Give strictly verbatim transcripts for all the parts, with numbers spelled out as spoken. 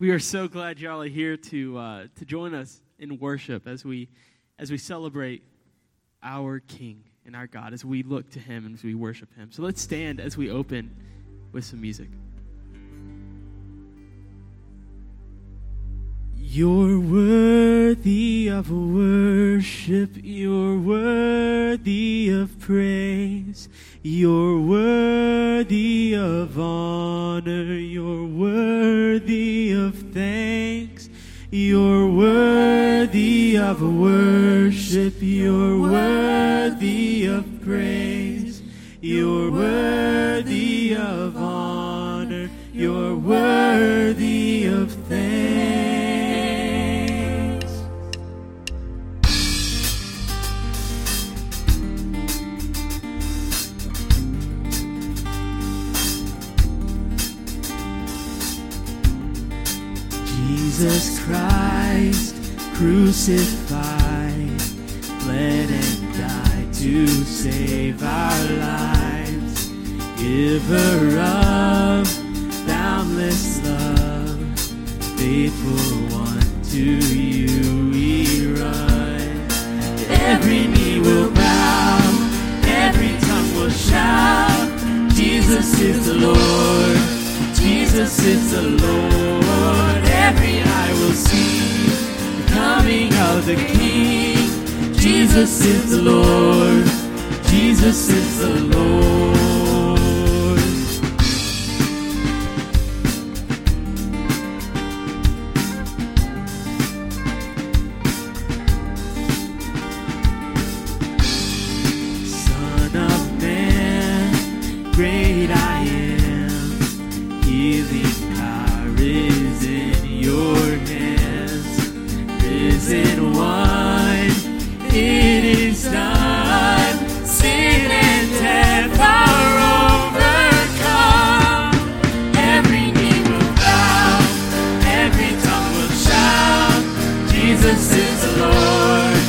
We are so glad y'all are here to uh, to join us in worship as we as we celebrate our King and our God, as we look to Him and as we worship Him. So let's stand as we open with some music. You're worthy of worship, you're worthy of praise, you're worthy of honor, you're worthy of thanks, you're worthy of worship, you're worthy of praise, you're worthy of honor, you're worthy of thanks. Jesus Christ, crucified, bled and died to save our lives. Giver of boundless love, faithful one, to you we run. Every knee will bow, every tongue will shout, Jesus is the Lord, Jesus is the Lord. Every eye will see the coming of the King. Jesus is the Lord. Jesus is the Lord. Son of man, great I am. Healing power is in your hands, risen one, it is done. Sin and death are overcome. Every knee will bow, every tongue will shout, Jesus is the Lord,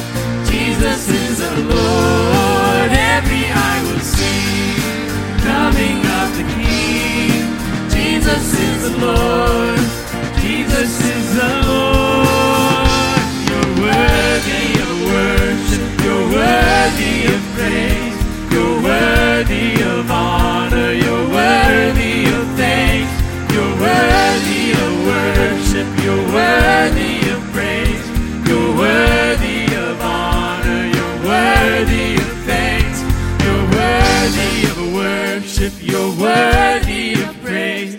Jesus is the Lord. Every eye will see, coming of the King, Jesus is the Lord. Jesus is the Lord. You're worthy of worship, you're worthy of praise, you're worthy of honor, you're worthy of thanks, you're worthy of worship, you're worthy of praise, you're worthy of honor, you're worthy of thanks, you're worthy of worship, you're worthy of praise,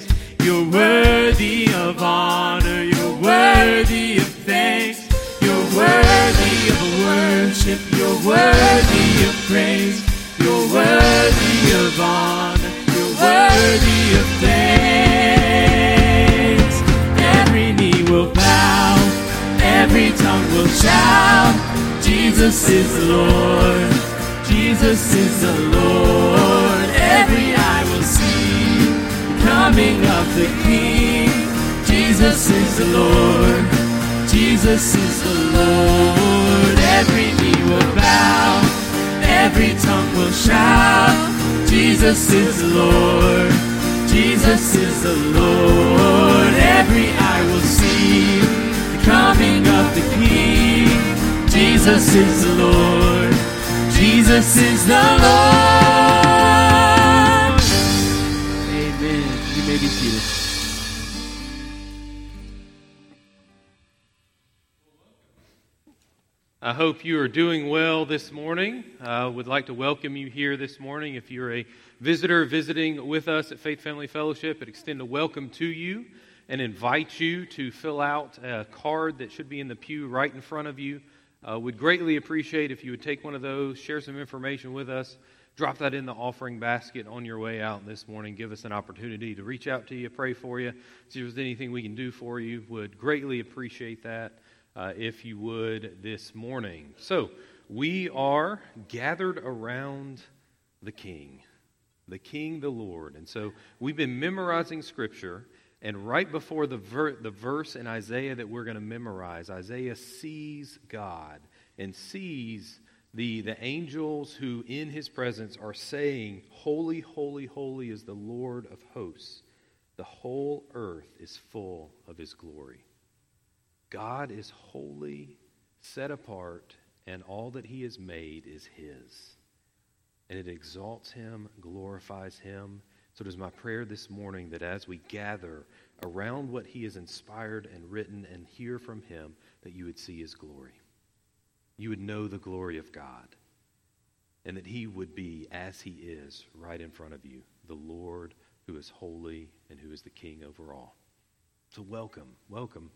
you're worthy of honor, you're worthy of thanks, you're worthy of worship, you're worthy of praise, you're worthy of honor, you're worthy of thanks. Every knee will bow, every tongue will shout, Jesus is the Lord, Jesus is the Lord. Every eye will see the coming of the King. Jesus is the Lord, Jesus is the Lord. Every knee will bow, every tongue will shout, Jesus is the Lord, Jesus is the Lord. Every eye will see the coming of the King. Jesus is the Lord, Jesus is the Lord. Amen. You may be seated. I hope you are doing well this morning. I uh, would like to welcome you here this morning. If you're a visitor visiting with us at Faith Family Fellowship, I'd extend a welcome to you and invite you to fill out a card that should be in the pew right in front of you. Uh, we'd greatly appreciate if you would take one of those, share some information with us, drop that in the offering basket on your way out this morning. Give us an opportunity to reach out to you, pray for you, see if there's anything we can do for you. Would greatly appreciate that. Uh, if you would, this morning. So, we are gathered around the King, the King, the Lord. And so, we've been memorizing Scripture, and right before the, ver- the verse in Isaiah that we're going to memorize, Isaiah sees God and sees the, the angels who in His presence are saying, "Holy, holy, holy is the Lord of hosts. The whole earth is full of his glory. God is holy, set apart, and all that he has made is his. And it exalts him, glorifies him. So it is my prayer this morning that as we gather around what he has inspired and written and hear from him, that you would see his glory. You would know the glory of God, and that he would be, as he is, right in front of you, the Lord who is holy and who is the King over all. So welcome, welcome,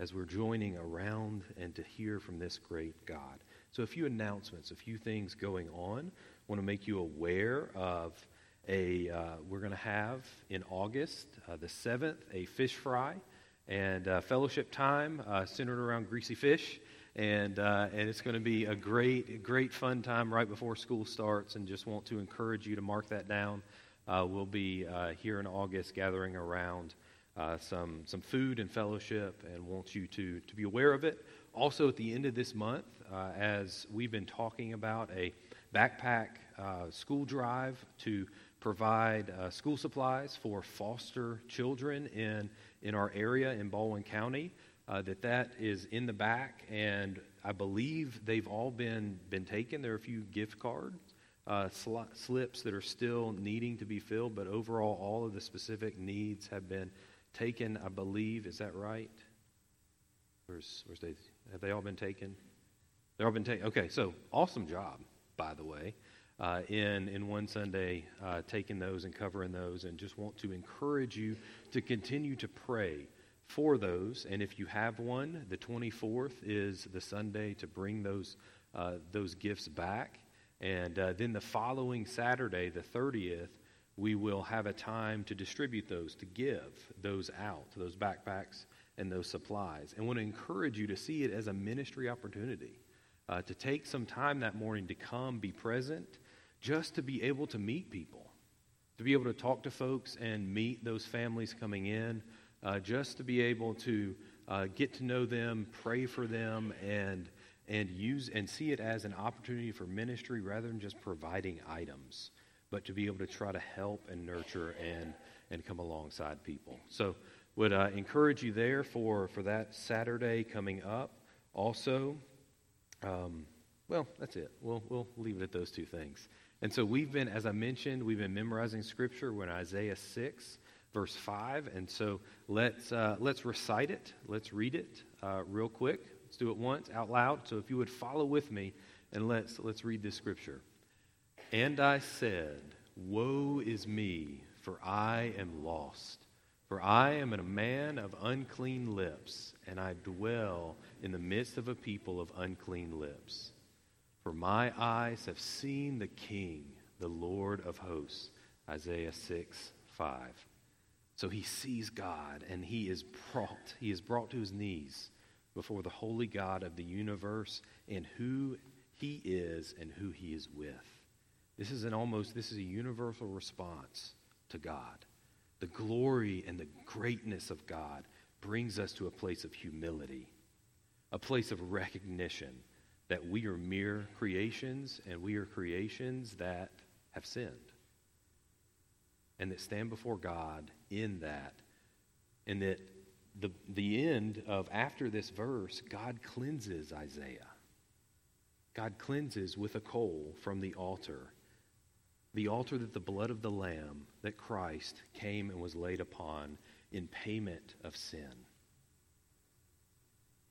as we're joining around and to hear from this great God. So a few announcements, a few things going on. I want to make you aware of a, uh, we're going to have in August uh, the seventh, a fish fry and uh, fellowship time uh, centered around greasy fish. And uh, and it's going to be a great, great fun time right before school starts, and just want to encourage you to mark that down. Uh, we'll be uh, here in August gathering around Uh, some some food and fellowship, and want you to, to be aware of it. Also, at the end of this month, uh, as we've been talking about a backpack uh, school drive to provide uh, school supplies for foster children in, in our area in Baldwin County, uh, that that is in the back, and I believe they've all been, been taken. There are a few gift cards. Uh, sl- slips that are still needing to be filled, but overall, all of the specific needs have been taken, I believe. Is that right? Where's, where's they? Have they all been taken? They've all been taken. Okay, so awesome job, by the way, uh, in in one Sunday, uh, taking those and covering those, and just want to encourage you to continue to pray for those. And if you have one, the twenty-fourth is the Sunday to bring those uh, those gifts back, and uh, then the following Saturday, the thirtieth. We will have a time to distribute those, to give those out, those backpacks and those supplies. And want to encourage you to see it as a ministry opportunity, uh, to take some time that morning to come, be present, just to be able to meet people, to be able to talk to folks and meet those families coming in, uh, just to be able to uh, get to know them, pray for them, and and use and see it as an opportunity for ministry rather than just providing items, but to be able to try to help and nurture and and come alongside people. So would uh, encourage you there for, for that Saturday coming up. Also, um, well, that's it. We'll we'll leave it at those two things. And so we've been, as I mentioned, we've been memorizing Scripture. We're in Isaiah six, verse five. And so let's uh, let's recite it. Let's read it uh, real quick. Let's do it once out loud. So if you would follow with me, and let's let's read this Scripture. And I said, woe is me, for I am lost, for I am a man of unclean lips, and I dwell in the midst of a people of unclean lips. For my eyes have seen the King, the Lord of hosts. Isaiah six, five. So he sees God, and he is brought, he is brought to his knees before the holy God of the universe, and who he is and who he is with. This is an almost, this is a universal response to God. The glory and the greatness of God brings us to a place of humility, a place of recognition that we are mere creations, and we are creations that have sinned, and that stand before God in that, and that the, the end of after this verse, God cleanses Isaiah. God cleanses with a coal from the altar. The altar that the blood of the Lamb, that Christ came and was laid upon in payment of sin.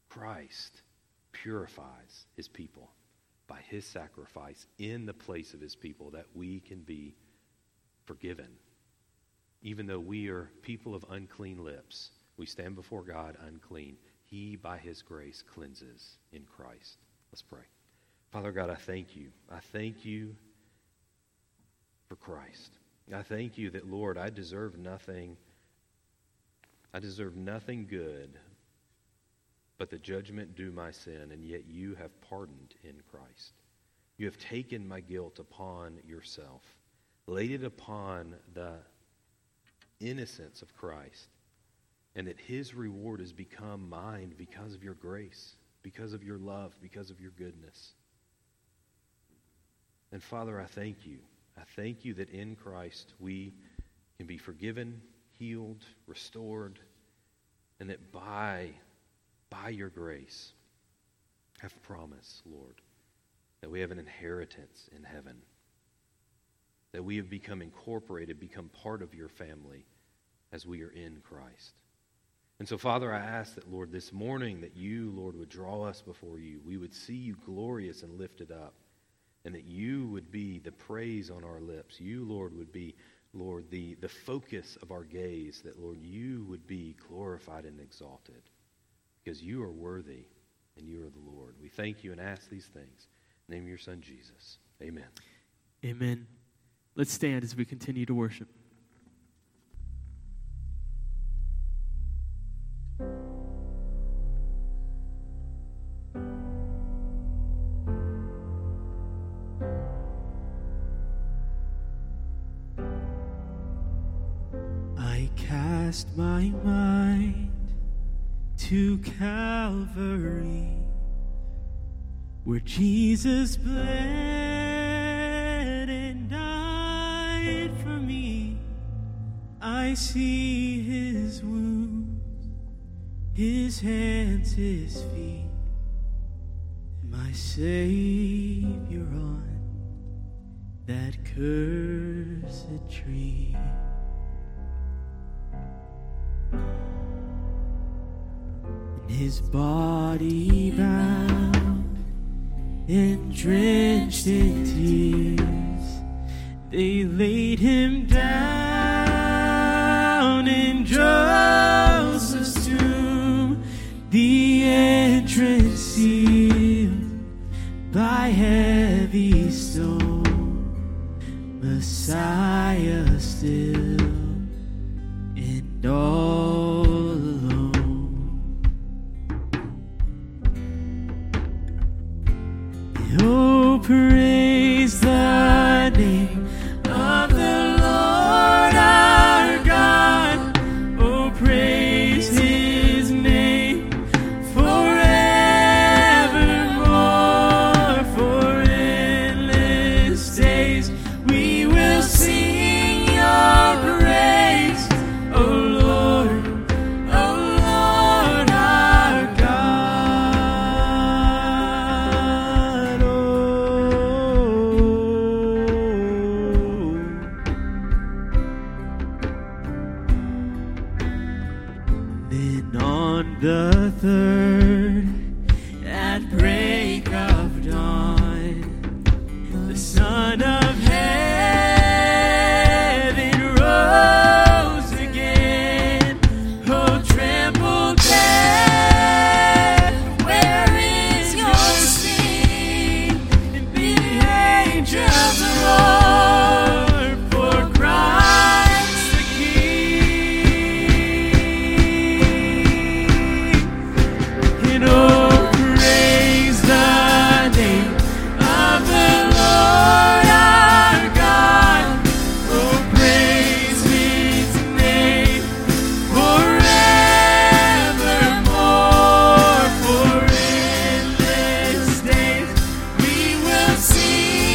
Christ purifies his people by his sacrifice in the place of his people, that we can be forgiven. Even though we are people of unclean lips, we stand before God unclean. He, by his grace, cleanses in Christ. Let's pray. Father God, I thank you. I thank you for Christ. I thank you that, Lord, I deserve nothing. I deserve nothing good but the judgment due my sin, and yet you have pardoned in Christ. You have taken my guilt upon yourself, laid it upon the innocence of Christ, and that his reward has become mine because of your grace, because of your love, because of your goodness. And Father, I thank you. I thank you that in Christ we can be forgiven, healed, restored, and that by, by your grace have promised, Lord, that we have an inheritance in heaven, that we have become incorporated, become part of your family as we are in Christ. And so, Father, I ask that, Lord, this morning that you, Lord, would draw us before you. We would see you glorious and lifted up, and that you would be the praise on our lips. You, Lord, would be, Lord, the, the focus of our gaze, that, Lord, you would be glorified and exalted, because you are worthy and you are the Lord. We thank you and ask these things. In the name of your Son, Jesus. Amen. Amen. Let's stand as we continue to worship. I cast my mind to Calvary, where Jesus bled and died for me. I see his wounds, his hands, his feet, my Savior on that cursed tree. His body bound and drenched in tears, they laid him down in Joseph's tomb, the entrance sealed by heavy stone, Messiah still and all praise the name of the Lord our God. Oh, praise his name forevermore. For endless days we will sing your praise. Oh, Lord, oh, Lord our God. Oh, the third, at break of dawn, the Son of Heaven rose again. Oh, trample death, where is your sting? And be the angels roar for Christ the King. And oh, praise the name of the Lord our God. Oh, praise his name forevermore. For endless days we will sing your praise. Oh,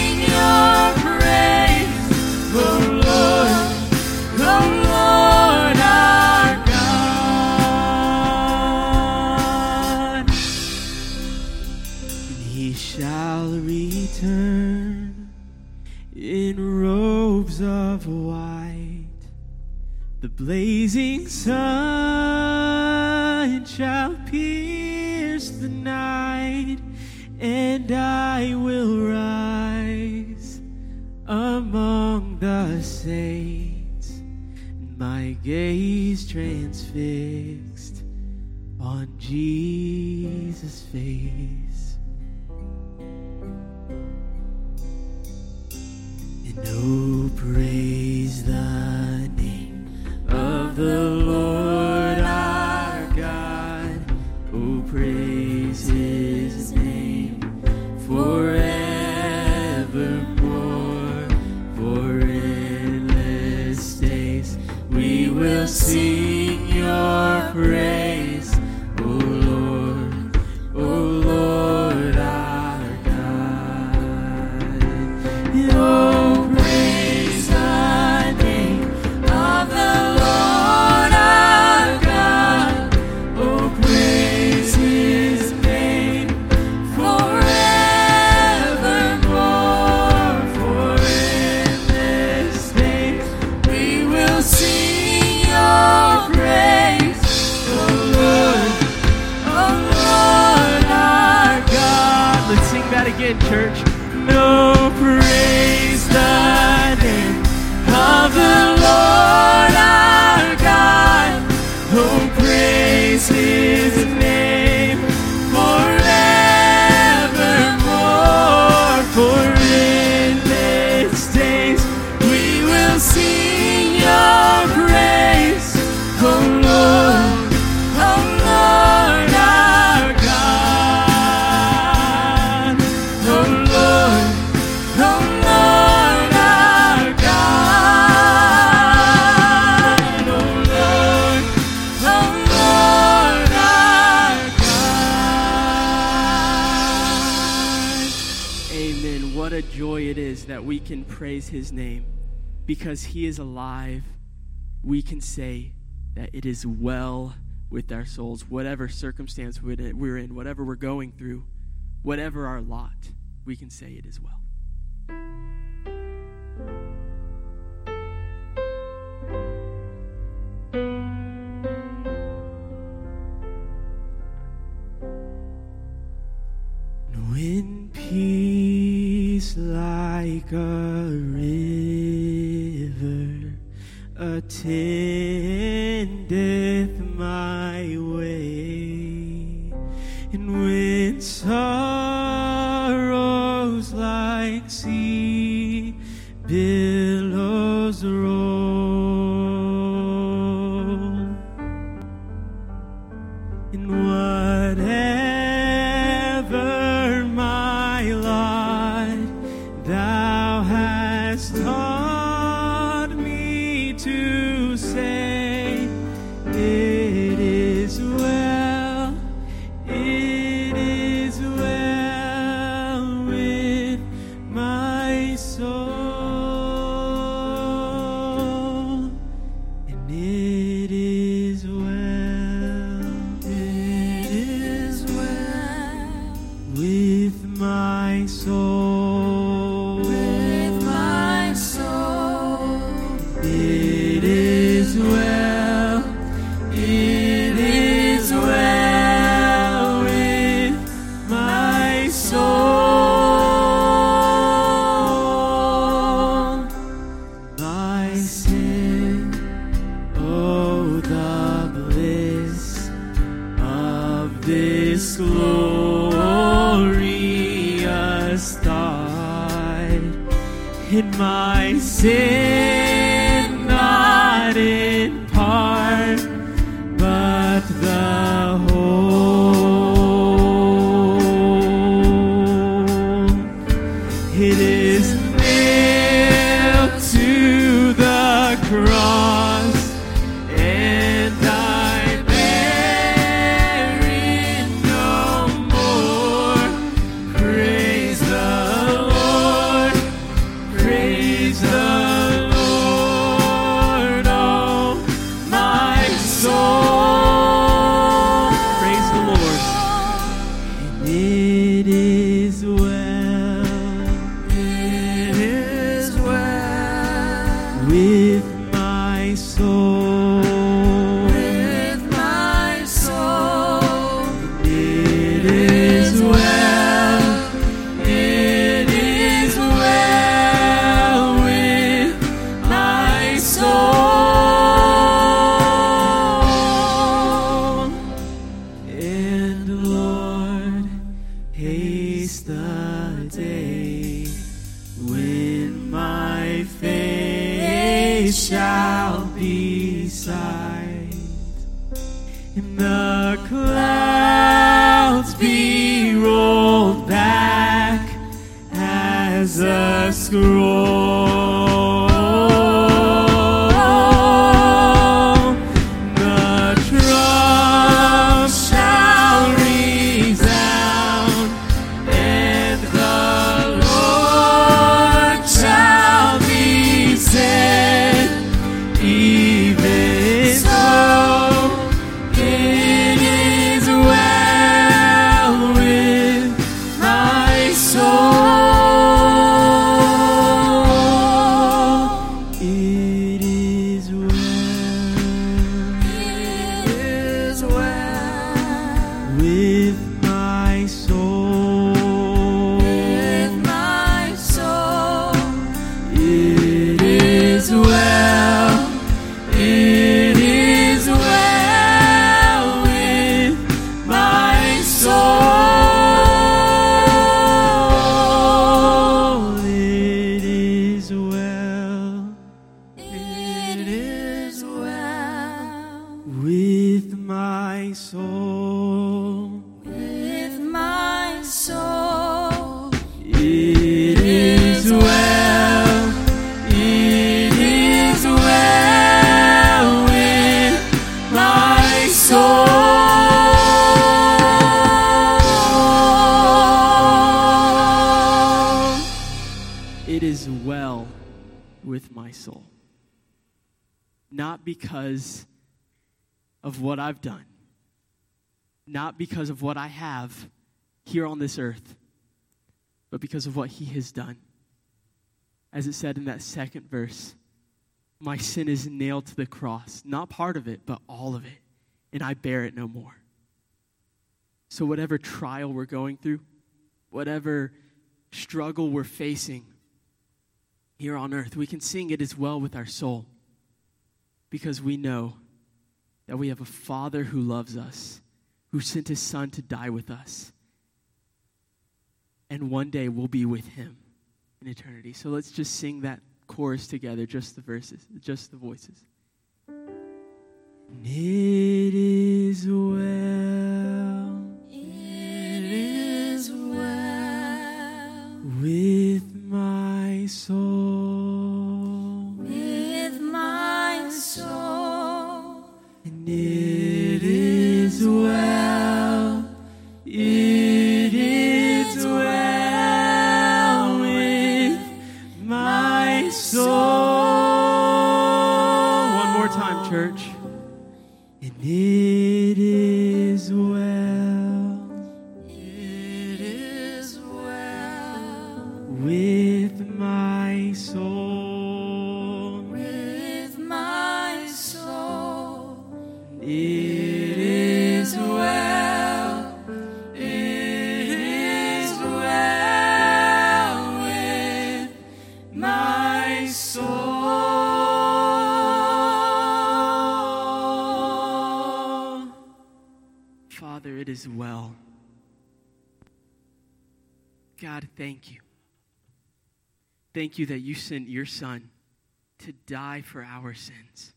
Lord, oh, Lord our God. He shall return in robes of white. The blazing sun shall pierce the night, and I will rise among the saints, my gaze transfixed on Jesus' face. And oh, praise the name of the Lord our God. Oh, praise his name forevermore. For endless days we will sing your praise. O Lord, O Lord our God. Oh, praise the name of the Lord. in church. No, praise the name of the Lord our God. Oh, praise His name forevermore. For in its days we will sing Your praise. Oh Lord. That we can praise His name because He is alive. We can say that it is well with our souls, whatever circumstance we're in, whatever we're going through, whatever our lot, we can say it is well. When peace like a river attendeth my way, and when sorrows like sea billows roll, and whatever my soul, with my soul, it is well, it is well with my soul. It is well with my soul. Not because of what I've done, not because of what I have here on this earth, but because of what he has done. As it said in that second verse, my sin is nailed to the cross, not part of it, but all of it, and I bear it no more. So whatever trial we're going through, whatever struggle we're facing here on earth, we can sing it as well with our soul, because we know that we have a Father who loves us, who sent his Son to die with us. And one day we'll be with him in eternity. So let's just sing that chorus together, just the verses, just the voices. And it is well, it is well with my soul, with my soul. It is well, it is well with my soul. One more time, church. And it is well, it is well with my soul. It is well, it is well with my soul. Father, it is well. God, thank you. Thank you that you sent your Son to die for our sins.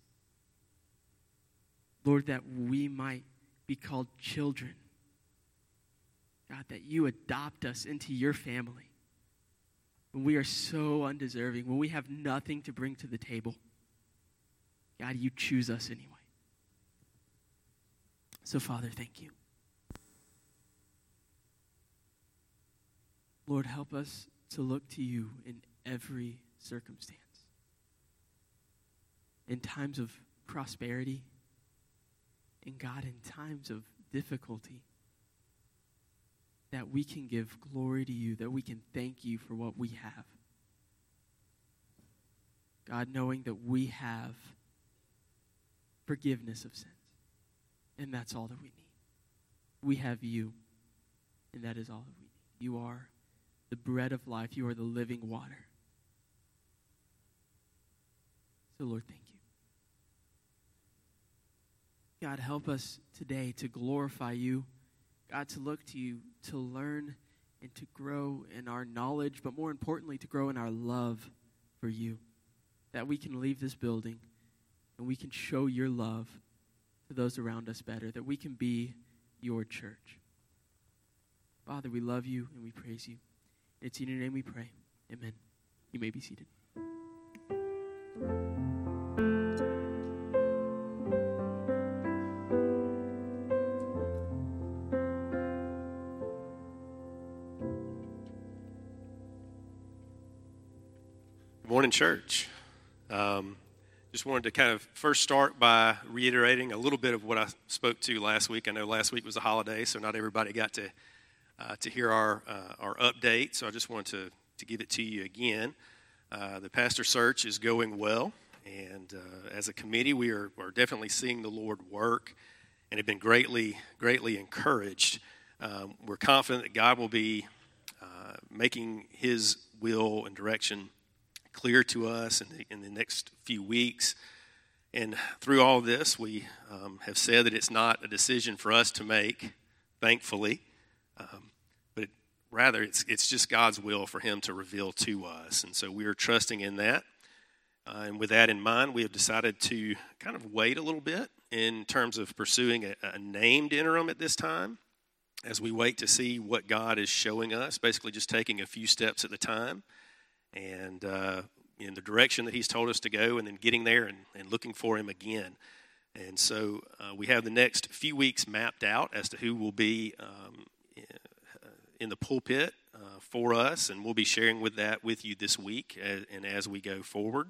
Lord, that we might be called children. God, that you adopt us into your family when we are so undeserving, when we have nothing to bring to the table. God, you choose us anyway. So, Father, thank you. Lord, help us to look to you in every circumstance. In times of prosperity, and God, in times of difficulty, that we can give glory to you, that we can thank you for what we have. God, knowing that we have forgiveness of sins, and that's all that we need. We have you, and that is all that we need. You are the bread of life. You are the living water. So, Lord, thank you. God, help us today to glorify you, God, to look to you, to learn and to grow in our knowledge, but more importantly, to grow in our love for you, that we can leave this building and we can show your love to those around us better, that we can be your church. Father, we love you and we praise you. It's in your name we pray. Amen. You may be seated. Morning, church. Um, just wanted to kind of first start by reiterating a little bit of what I spoke to last week. I know last week was a holiday, so not everybody got to uh, to hear our uh, our update. So I just wanted to to give it to you again. Uh, the pastor search is going well, and uh, as a committee, we are, are definitely seeing the Lord work, and have been greatly greatly encouraged. Um, we're confident that God will be uh, making His will and direction clear to us in the, in the next few weeks. And through all this, we um, have said that it's not a decision for us to make, thankfully, um, but it, rather it's it's just God's will for him to reveal to us. And so we are trusting in that. Uh, and with that in mind, we have decided to kind of wait a little bit in terms of pursuing a, a named interim at this time, as we wait to see what God is showing us, basically just taking a few steps at a time and uh, in the direction that he's told us to go, and then getting there and, and looking for him again. And so uh, we have the next few weeks mapped out as to who will be um, in the pulpit uh, for us, and we'll be sharing with that with you this week as, and as we go forward.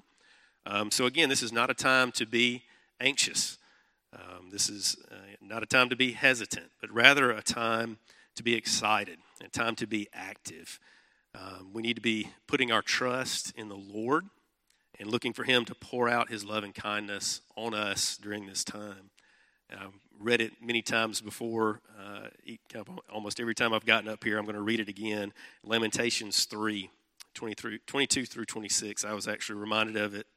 Um, so again, this is not a time to be anxious. Um, this is uh, not a time to be hesitant, but rather a time to be excited, a time to be active. Um, we need to be putting our trust in the Lord and looking for him to pour out his love and kindness on us during this time. And I've read it many times before. Uh, almost every time I've gotten up here, I'm going to read it again. Lamentations three, twenty-two through twenty-six. I was actually reminded of it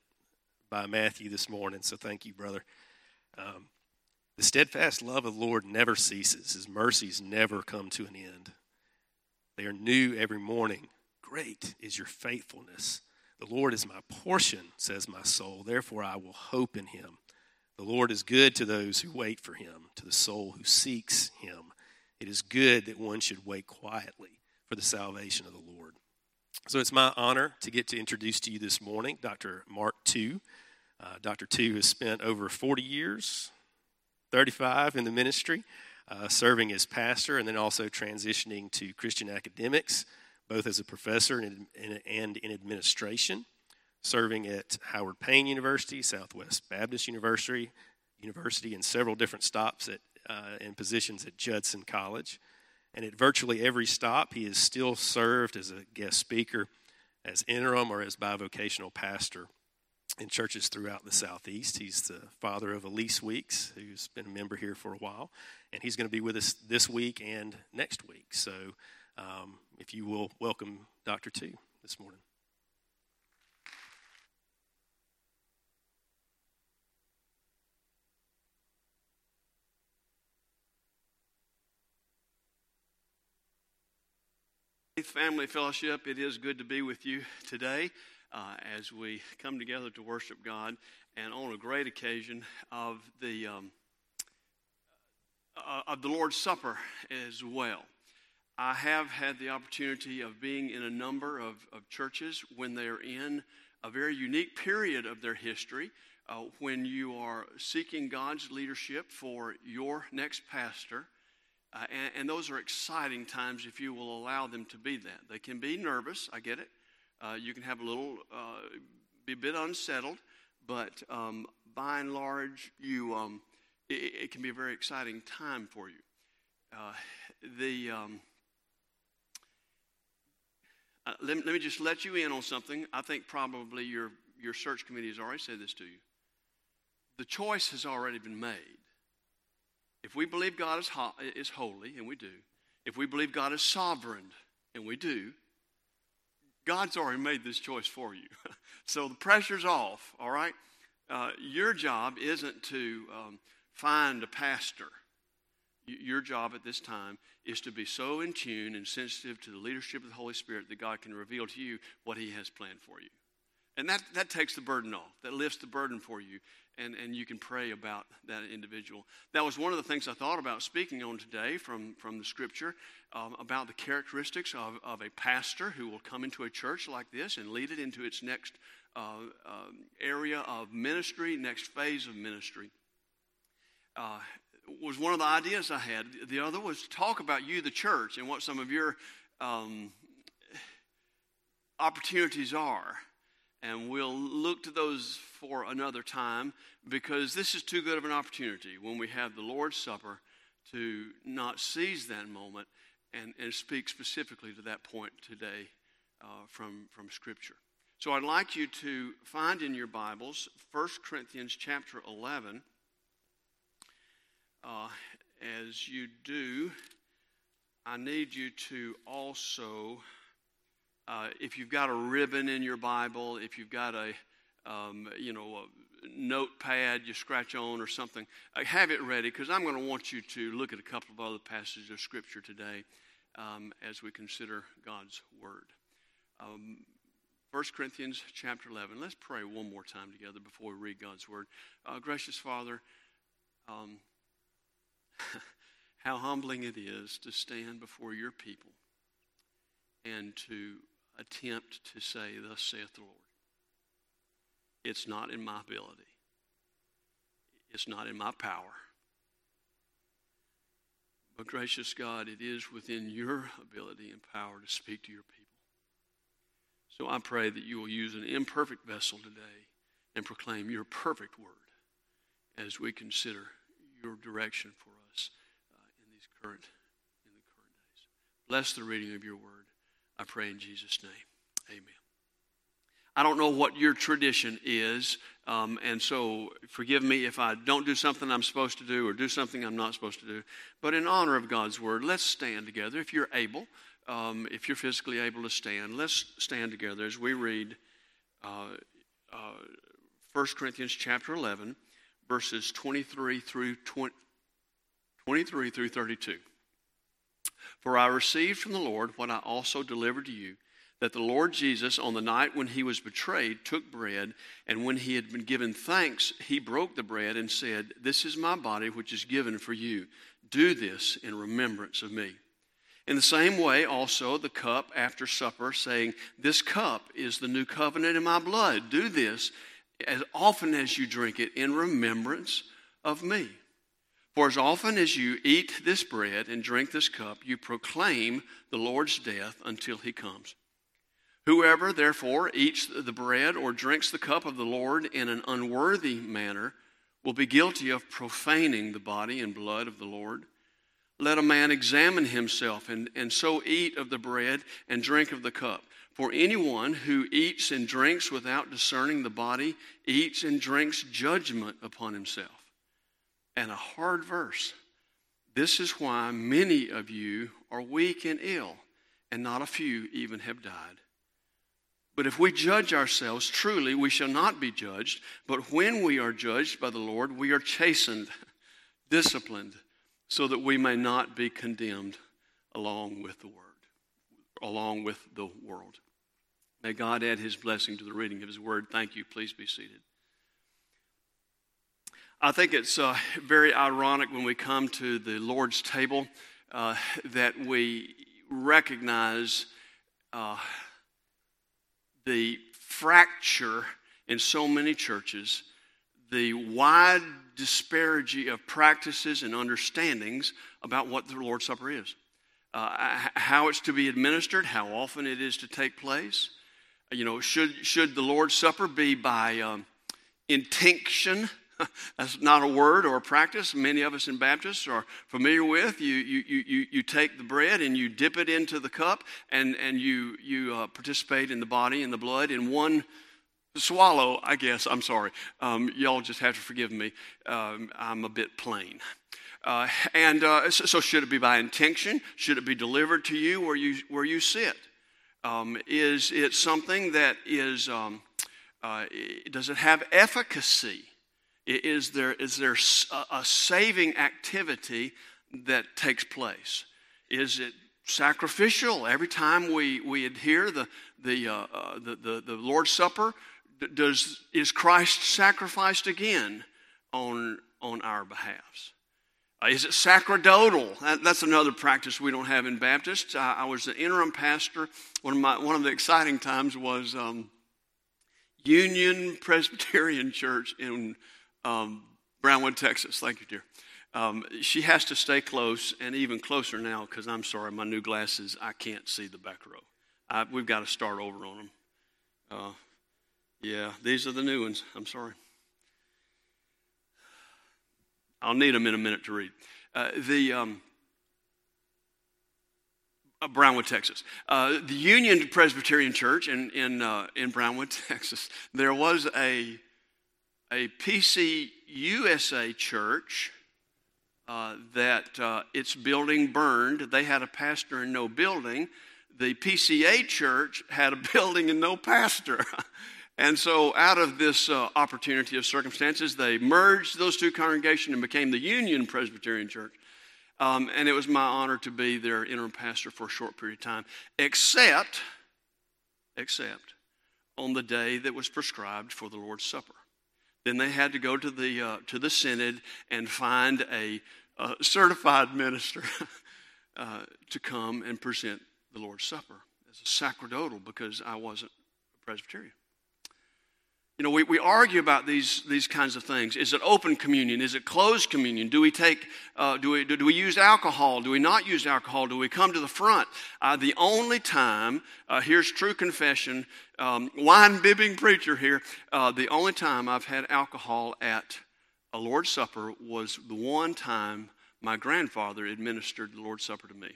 by Matthew this morning, so thank you, brother. Um, the steadfast love of the Lord never ceases. His mercies never come to an end. They are new every morning. Great is your faithfulness. The Lord is my portion, says my soul. Therefore I will hope in him. The Lord is good to those who wait for him, to the soul who seeks him. It is good that one should wait quietly for the salvation of the Lord. So it's my honor to get to introduce to you this morning Doctor Mark Tew. Uh, Doctor Tew has spent over forty years, thirty-five in the ministry, uh, serving as pastor and then also transitioning to Christian academics, both as a professor and in, and in administration, serving at Howard Payne University, Southwest Baptist University, University, and several different stops at uh, and positions at Judson College. And at virtually every stop, he is still served as a guest speaker, as interim, or as bivocational pastor in churches throughout the Southeast. He's the father of Elise Weeks, who's been a member here for a while, and he's going to be with us this week and next week. So um, if you will, welcome Doctor Tew this morning. Faith Family Fellowship, it is good to be with you today. Uh, as we come together to worship God, and on a great occasion of the um, uh, of the Lord's Supper as well. I have had the opportunity of being in a number of, of churches when they are in a very unique period of their history, uh, when you are seeking God's leadership for your next pastor, uh, and, and those are exciting times if you will allow them to be that. They can be nervous, I get it. Uh, you can have a little, uh, be a bit unsettled, but um, by and large, you um, it, it can be a very exciting time for you. Uh, the um, uh, let, let me just let you in on something. I think probably your your search committee has already said this to you. The choice has already been made. If we believe God is ho- is holy, and we do, if we believe God is sovereign, and we do, God's already made this choice for you. So the pressure's off, all right? Uh, your job isn't to um, find a pastor. Y- your job at this time is to be so in tune and sensitive to the leadership of the Holy Spirit that God can reveal to you what he has planned for you. And that, that takes the burden off. That lifts the burden for you, and, and you can pray about that individual. That was one of the things I thought about speaking on today from, from the Scripture, um, about the characteristics of, of a pastor who will come into a church like this and lead it into its next uh, um, area of ministry, next phase of ministry. Uh, was one of the ideas I had. The other was to talk about you, the church, and what some of your um, opportunities are. And we'll look to those for another time, because this is too good of an opportunity when we have the Lord's Supper to not seize that moment and, and speak specifically to that point today uh, from, from Scripture. So I'd like you to find in your Bibles First Corinthians chapter eleven. Uh, as you do, I need you to also... Uh, if you've got a ribbon in your Bible, if you've got a, um, you know, a notepad you scratch on or something, uh, have it ready, because I'm going to want you to look at a couple of other passages of Scripture today um, as we consider God's Word. Um, First Corinthians chapter eleven. Let's pray one more time together before we read God's Word. Uh, gracious Father, um, how humbling it is to stand before your people and to attempt to say, thus saith the Lord. It's not in my ability. It's not in my power. But gracious God, it is within your ability and power to speak to your people. So I pray that you will use an imperfect vessel today and proclaim your perfect word as we consider your direction for us uh, in these current in the current days. Bless the reading of your word. I pray in Jesus' name. Amen. I don't know what your tradition is, um, and so forgive me if I don't do something I'm supposed to do or do something I'm not supposed to do. But in honor of God's word, let's stand together. If you're able, um, if you're physically able to stand, let's stand together as we read uh, uh, First Corinthians chapter eleven, verses twenty-three through thirty-two. For I received from the Lord what I also delivered to you, that the Lord Jesus, on the night when he was betrayed, took bread, and when he had been given thanks, he broke the bread and said, "This is my body, which is given for you. Do this in remembrance of me." In the same way, also, the cup after supper, saying, "This cup is the new covenant in my blood. Do this as often as you drink it in remembrance of me. For as often as you eat this bread and drink this cup, you proclaim the Lord's death until he comes. Whoever, therefore, eats the bread or drinks the cup of the Lord in an unworthy manner will be guilty of profaning the body and blood of the Lord. Let a man examine himself and, and so eat of the bread and drink of the cup. For anyone who eats and drinks without discerning the body eats and drinks judgment upon himself." And a hard verse. "This is why many of you are weak and ill, and not a few even have died. But if we judge ourselves truly, we shall not be judged. But when we are judged by the Lord, we are chastened, disciplined, so that we may not be condemned along with the word, along with the world." May God add his blessing to the reading of his word. Thank you. Please be seated. I think it's uh, very ironic when we come to the Lord's table uh, that we recognize uh, the fracture in so many churches, the wide disparity of practices and understandings about what the Lord's Supper is, uh, how it's to be administered, how often it is to take place. You know, should should the Lord's Supper be by um, intinction? That's not a word or a practice many of us in Baptists are familiar with. You you you you take the bread and you dip it into the cup, and and you you uh, participate in the body and the blood in one swallow. I guess I'm sorry. Um, y'all just have to forgive me. Um, I'm a bit plain. Uh, and uh, so, so, should it be by intention? Should it be delivered to you where you where you sit? Um, is it something that is? Um, uh, does it have efficacy? Is there is there a saving activity that takes place? Is it sacrificial? Every time we we adhere the the uh, uh, the, the the Lord's Supper, does is Christ sacrificed again on on our behalves? Uh, is it sacerdotal? That, that's another practice we don't have in Baptists. I, I was the interim pastor. One of my one of the exciting times was um, Union Presbyterian Church in Um, Brownwood, Texas. Thank you, dear. Um, she has to stay close, and even closer now, because I'm sorry, my new glasses, I can't see the back row. I, we've got to start over on them. Uh, yeah, these are the new ones. I'm sorry. I'll need them in a minute to read. Uh, the um, uh, Brownwood, Texas. Uh, the Union Presbyterian Church in in, uh, in Brownwood, Texas. There was a A P C U S A church uh, that uh, its building burned. They had a pastor and no building. The P C A church had a building and no pastor. And so out of this uh, opportunity of circumstances, they merged those two congregations and became the Union Presbyterian Church. Um, and it was my honor to be their interim pastor for a short period of time, except, except on the day that was prescribed for the Lord's Supper. Then they had to go to the uh, to the synod and find a uh, certified minister uh, to come and present the Lord's Supper as a sacerdotal, because I wasn't a Presbyterian. You know, we, we argue about these these kinds of things. Is it open communion? Is it closed communion? Do we take? Uh, do we do, do we use alcohol? Do we not use alcohol? Do we come to the front? Uh, the only time uh, here's true confession, um, wine bibbing preacher here. Uh, the only time I've had alcohol at a Lord's Supper was the one time my grandfather administered the Lord's Supper to me.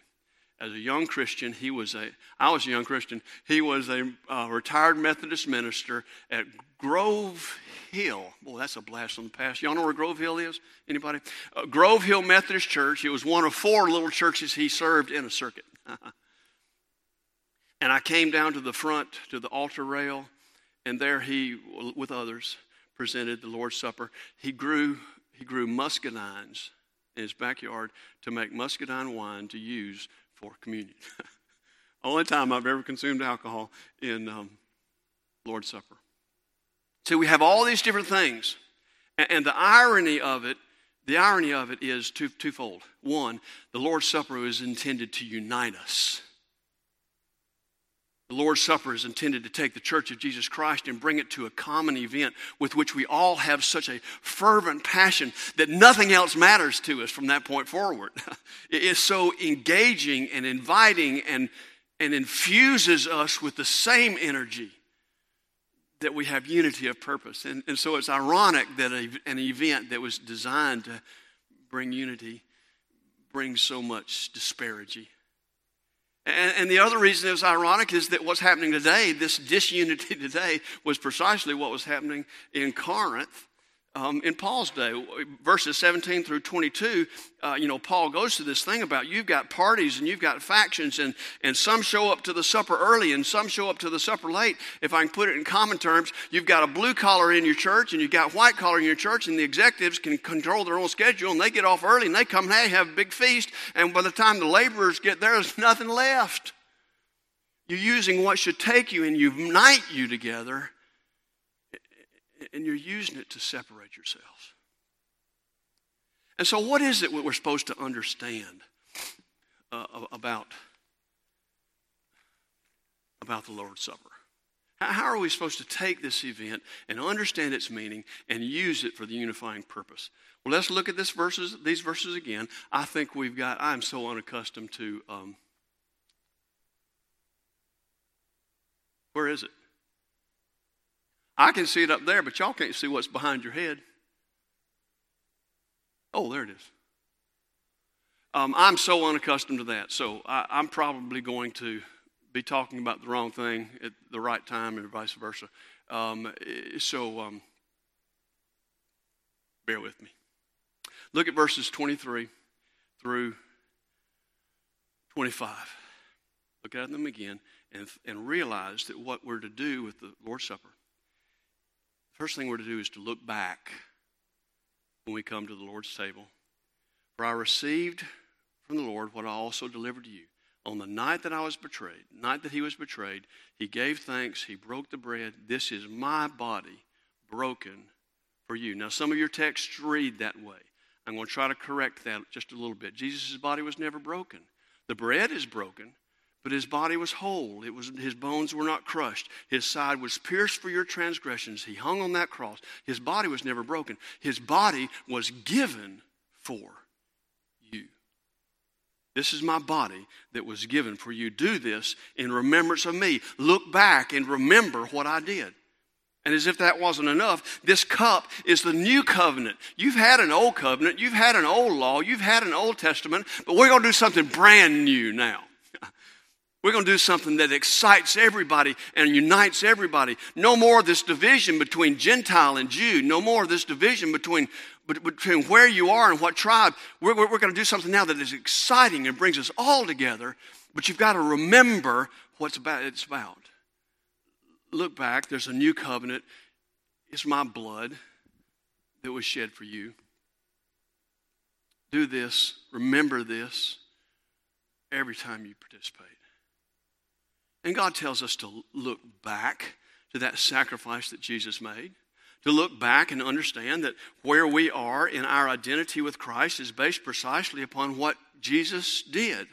As a young Christian, he was a, I was a young Christian, he was a uh, retired Methodist minister at Grove Hill. Boy, that's a blast from the past. Y'all know where Grove Hill is? Anybody? Uh, Grove Hill Methodist Church. It was one of four little churches he served in a circuit. And I came down to the front, to the altar rail, and there he, with others, presented the Lord's Supper. He grew, he grew muscadines in his backyard to make muscadine wine to use for communion. Only time I've ever consumed alcohol in um, Lord's Supper. So we have all these different things, and, and the irony of it, the irony of it is two, twofold. One, the Lord's Supper is intended to unite us. The Lord's Supper is intended to take the Church of Jesus Christ and bring it to a common event with which we all have such a fervent passion that nothing else matters to us from that point forward. It is so engaging and inviting and, and infuses us with the same energy that we have unity of purpose. And, and so it's ironic that a, an event that was designed to bring unity brings so much disparity. And, and the other reason it was ironic is that what's happening today, this disunity today, was precisely what was happening in Corinth um, in Paul's day. Verses seventeen through twenty-two, uh, you know, Paul goes to this thing about you've got parties and you've got factions, and, and some show up to the supper early and some show up to the supper late. If I can put it in common terms, you've got a blue collar in your church and you've got white collar in your church, and the executives can control their own schedule and they get off early and they come and they have a big feast, and by the time the laborers get there, there's nothing left. You're using what should take you and unite you together, and you're using it to separate yourselves. And so what is it that we're supposed to understand uh, about, about the Lord's Supper? How are we supposed to take this event and understand its meaning and use it for the unifying purpose? Well, let's look at this verses, these verses again. I think we've got, I'm so unaccustomed to, um, where is it? I can see it up there, but y'all can't see what's behind your head. Oh, there it is. Um, I'm so unaccustomed to that, so I, I'm probably going to be talking about the wrong thing at the right time and vice versa. Um, so um, bear with me. Look at verses twenty-three through twenty-five. Look at them again and, and realize that what we're to do with the Lord's Supper, first thing we're to do is to look back when we come to the Lord's table. For I received from the Lord what I also delivered to you. On the night that I was betrayed, night that he was betrayed, he gave thanks, he broke the bread. This is my body broken for you. Now, some of your texts read that way. I'm going to try to correct that just a little bit. Jesus' body was never broken. The bread is broken, but his body was whole. It was, his bones were not crushed. His side was pierced for your transgressions. He hung on that cross. His body was never broken. His body was given for you. This is my body that was given for you. Do this in remembrance of me. Look back and remember what I did. And as if that wasn't enough, this cup is the new covenant. You've had an old covenant. You've had an old law. You've had an Old Testament. But we're going to do something brand new now. We're going to do something that excites everybody and unites everybody. No more of this division between Gentile and Jew. No more of this division between, between where you are and what tribe. We're, we're going to do something now that is exciting and brings us all together. But you've got to remember what it's about. Look back. There's a new covenant. It's my blood that was shed for you. Do this. Remember this every time you participate. And God tells us to look back to that sacrifice that Jesus made, to look back and understand that where we are in our identity with Christ is based precisely upon what Jesus did.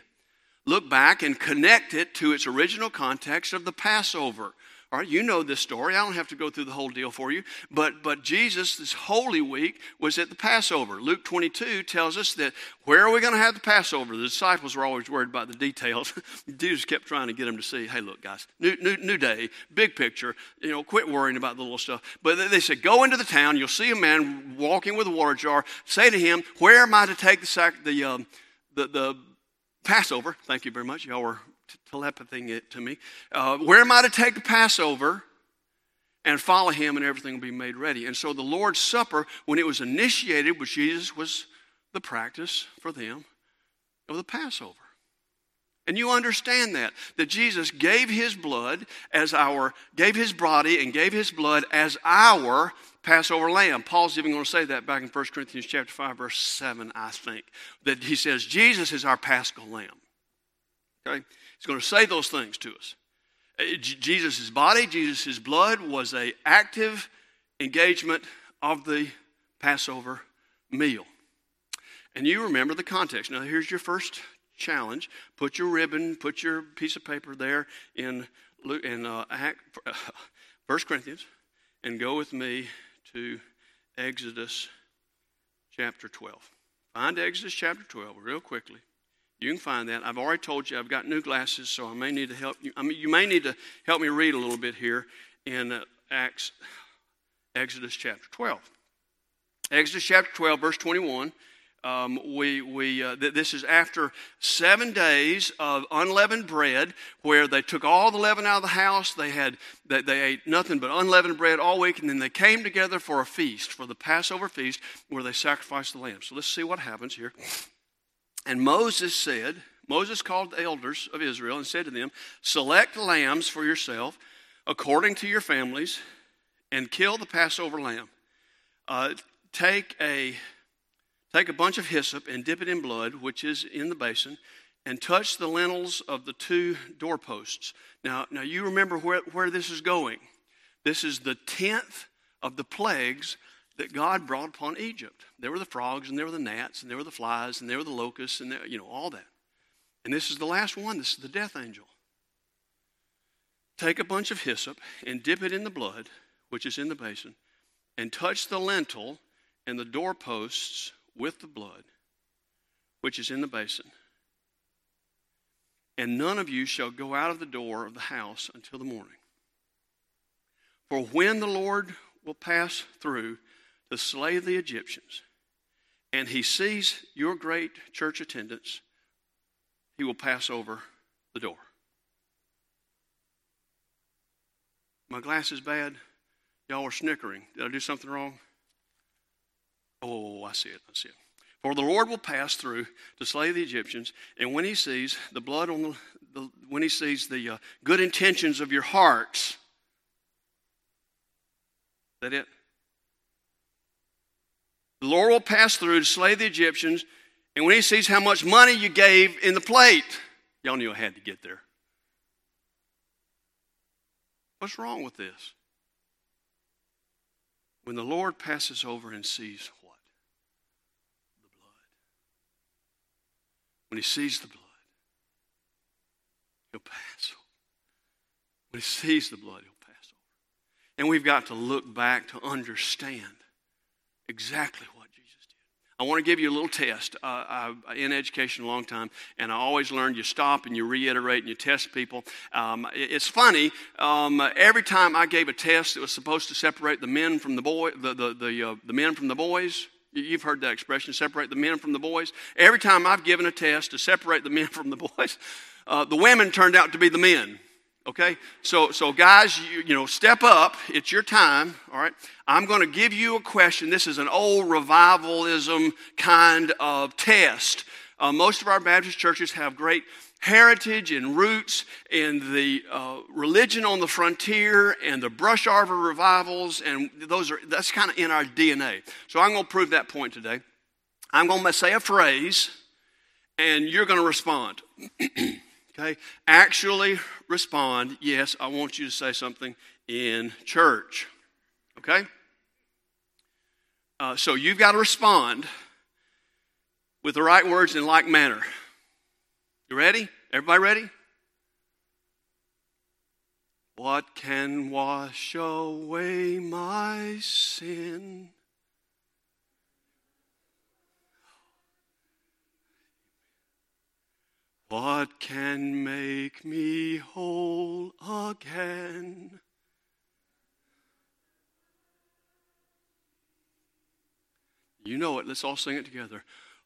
Look back and connect it to its original context of the Passover. All right, you know this story. I don't have to go through the whole deal for you. But but Jesus, this Holy Week, was at the Passover. Luke twenty-two tells us that where are we going to have the Passover? The disciples were always worried about the details. Jesus kept trying to get them to see, hey, look, guys, new, new, new day, big picture. You know, quit worrying about the little stuff. But they said, go into the town. You'll see a man walking with a water jar. Say to him, where am I to take the sac- the, um, the the Passover? Thank you very much. Y'all were telepathying it to me. Uh, where am I to take the Passover and follow him, and everything will be made ready? And so the Lord's Supper, when it was initiated with Jesus, was the practice for them of the Passover. And you understand that, that Jesus gave his blood as our, gave his body and gave his blood as our Passover lamb. Paul's even going to say that back in First Corinthians chapter five, verse seven, I think, that he says, Jesus is our Paschal lamb. Okay? He's going to say those things to us. Jesus' body, Jesus' blood was an active engagement of the Passover meal. And you remember the context. Now, here's your first challenge. Put your ribbon, put your piece of paper there in, in uh, First Corinthians and go with me to Exodus chapter twelve. Find Exodus chapter twelve real quickly. You can find that. I've already told you I've got new glasses, so I may need to help you. I mean, you may need to help me read a little bit here in uh, Acts, Exodus chapter twelve. Exodus chapter twelve, verse twenty-one. Um, we we uh, th- this is after seven days of unleavened bread, where they took all the leaven out of the house. They had they, they ate nothing but unleavened bread all week, and then they came together for a feast, for the Passover feast, where they sacrificed the lamb. So let's see what happens here. And Moses said, Moses called the elders of Israel and said to them, select lambs for yourself according to your families and kill the Passover lamb. Uh, take a take a bunch of hyssop and dip it in blood, which is in the basin, and touch the lintels of the two doorposts. Now, now you remember where, where this is going. This is the tenth of the plagues that God brought upon Egypt. There were the frogs, and there were the gnats, and there were the flies, and there were the locusts, and there, you know, all that. And this is the last one. This is the death angel. Take a bunch of hyssop and dip it in the blood, which is in the basin, and touch the lintel and the doorposts with the blood, which is in the basin. And none of you shall go out of the door of the house until the morning. For when the Lord will pass through to slay the Egyptians, and he sees your great church attendance, he will pass over the door. My glass is bad. Y'all are snickering. Did I do something wrong? Oh, I see it. I see it. For the Lord will pass through to slay the Egyptians, and when he sees the blood on the, the when he sees the uh, good intentions of your hearts. Is that it? The Lord will pass through to slay the Egyptians, and when he sees how much money you gave in the plate, y'all knew I had to get there. What's wrong with this? When the Lord passes over and sees what? The blood. When he sees the blood, he'll pass over. When he sees the blood, he'll pass over. And we've got to look back to understand exactly what Jesus did. I want to give you a little test. Uh, I, in education a long time, and I always learned you stop and you reiterate and you test people. Um, it, it's funny. Um, every time I gave a test that was supposed to separate the men from the boy, the the the, uh, the men from the boys. You've heard that expression, separate the men from the boys. Every time I've given a test to separate the men from the boys, uh, the women turned out to be the men. Okay, so so guys, you, you know, step up. It's your time, all right? I'm going to give you a question. This is an old revivalism kind of test. Uh, most of our Baptist churches have great heritage and roots in the uh, religion on the frontier and the brush arbor revivals, and those are that's kind of in our D N A. So I'm going to prove that point today. I'm going to say a phrase, and you're going to respond. Okay, actually respond, yes, I want you to say something in church, okay? Uh, so you've got to respond with the right words in like manner. You ready? Everybody ready? What can wash away my sin? What can make me whole again? You know it. Let's all sing it together.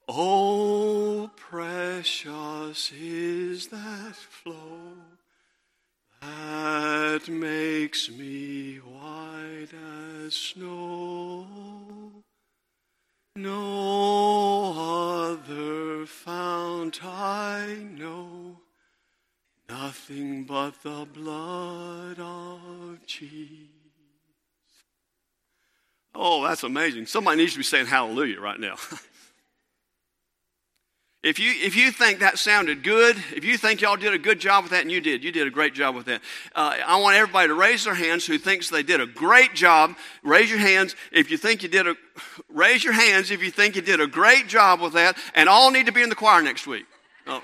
Oh, precious is that flow that makes me white as snow. No other fount I know, nothing but the blood of Jesus. Oh, that's amazing. Somebody needs to be saying hallelujah right now. If you if you think that sounded good, if you think y'all did a good job with that, and you did, you did a great job with that. Uh, I want everybody to raise their hands who thinks they did a great job. Raise your hands if you think you did a. Raise your hands if you think you did a great job with that. And all need to be in the choir next week. Oh,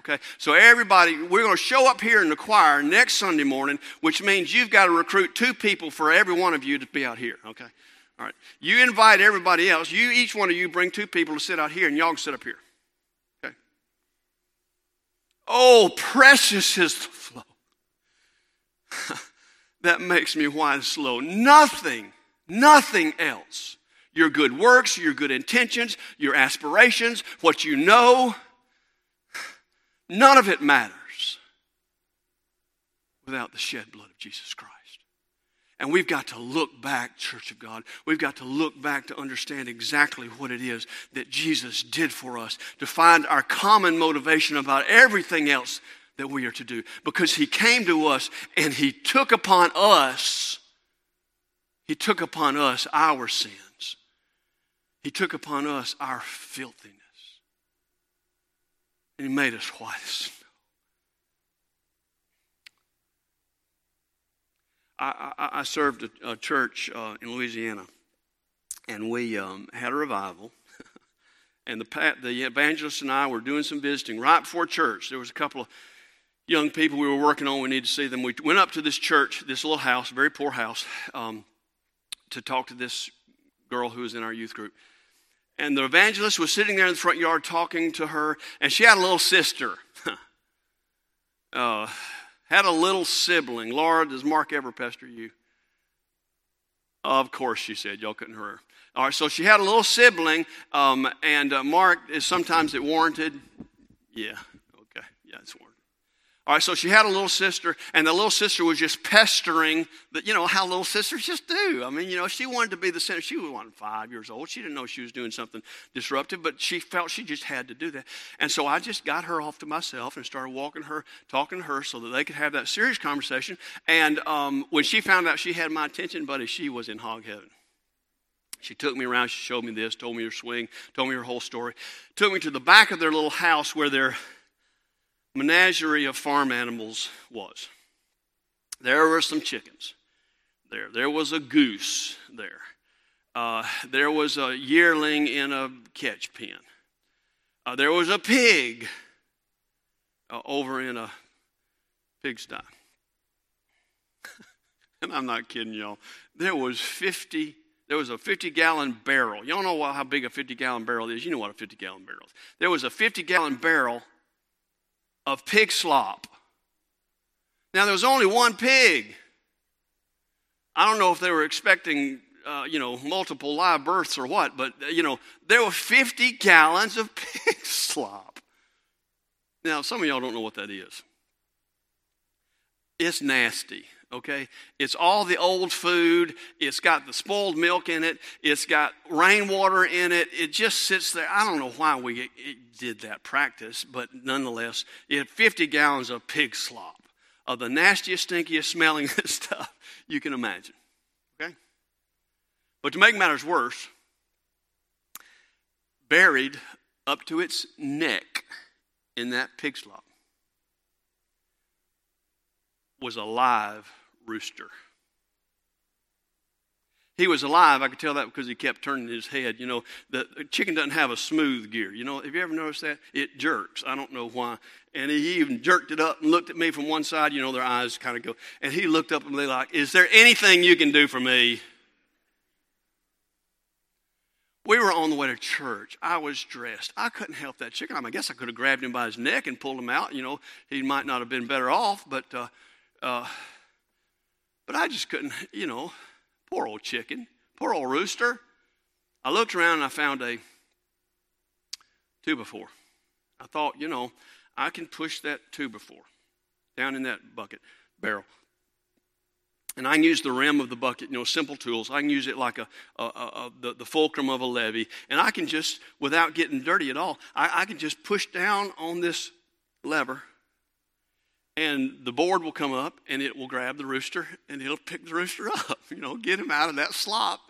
okay, so everybody, we're going to show up here in the choir next Sunday morning, which means you've got to recruit two people for every one of you to be out here. Okay. All right, you invite everybody else. You, each one of you, bring two people to sit out here, and y'all can sit up here. Okay. Oh, precious is the flow that makes me white as snow. Nothing, nothing else. Your good works, your good intentions, your aspirations, what you know, none of it matters without the shed blood of Jesus Christ. And we've got to look back, Church of God. We've got to look back to understand exactly what it is that Jesus did for us, to find our common motivation about everything else that we are to do. Because he came to us and he took upon us, he took upon us our sins. He took upon us our filthiness. And he made us white as snow. I, I, I served a, a church uh, in Louisiana, and we um, had a revival. And the, the evangelist and I were doing some visiting right before church. There was a couple of young people we were working on. We needed to see them. We went up to this church, this little house, very poor house, um, to talk to this girl who was in our youth group. And the evangelist was sitting there in the front yard talking to her, and she had a little sister. uh Had a little sibling. Laura, does Mark ever pester you? Of course, she said. Y'all couldn't hear her. All right, so she had a little sibling, um, and uh, Mark, is sometimes it warranted? Yeah, okay. Yeah, it's warranted. All right, so she had a little sister, and the little sister was just pestering, the, you know, how little sisters just do. I mean, you know, she wanted to be the center. She was one, five years old. She didn't know she was doing something disruptive, but she felt she just had to do that. And so I just got her off to myself and started walking her, talking to her so that they could have that serious conversation. And um, when she found out she had my attention, buddy, she was in hog heaven. She took me around. She showed me this, told me her swing, told me her whole story. Took me to the back of their little house where they're, menagerie of farm animals was. There were some chickens there. There was a goose there. Uh, there was a yearling in a catch pen. Uh, there was a pig uh, over in a pigsty. And I'm not kidding y'all. There was fifty There was a fifty-gallon barrel. Y'all know how big a fifty-gallon barrel is. You know what a fifty-gallon barrel is. There was a fifty-gallon barrel of pig slop. Now, there was only one pig. I don't know if they were expecting, uh, you know, multiple live births or what, but, you know, there were fifty gallons of pig slop. Now, some of y'all don't know what that is. It's nasty, okay? It's all the old food. It's got the spoiled milk in it. It's got rainwater in it. It just sits there. I don't know why we it, it did that practice, but nonetheless, it had fifty gallons of pig slop, of the nastiest, stinkiest smelling stuff you can imagine, okay? But to make matters worse, buried up to its neck in that pig slop was a live rooster. He was alive. I could tell that because he kept turning his head. You know, the chicken doesn't have a smooth gear. You know, have you ever noticed that? It jerks. I don't know why. And he even jerked it up and looked at me from one side. You know, their eyes kind of go. And he looked up and they like, is there anything you can do for me? We were on the way to church. I was dressed. I couldn't help that chicken. I mean, I guess I could have grabbed him by his neck and pulled him out. You know, he might not have been better off, but uh, uh, but I just couldn't, you know, poor old chicken, poor old rooster. I looked around and I found a two-by-four. I thought, you know, I can push that two-by-four down in that bucket barrel. And I can use the rim of the bucket, you know, simple tools. I can use it like a, a, a, a the, the fulcrum of a levee. And I can just, without getting dirty at all, I, I can just push down on this lever, and the board will come up, and it will grab the rooster, and it'll pick the rooster up, you know, get him out of that slop,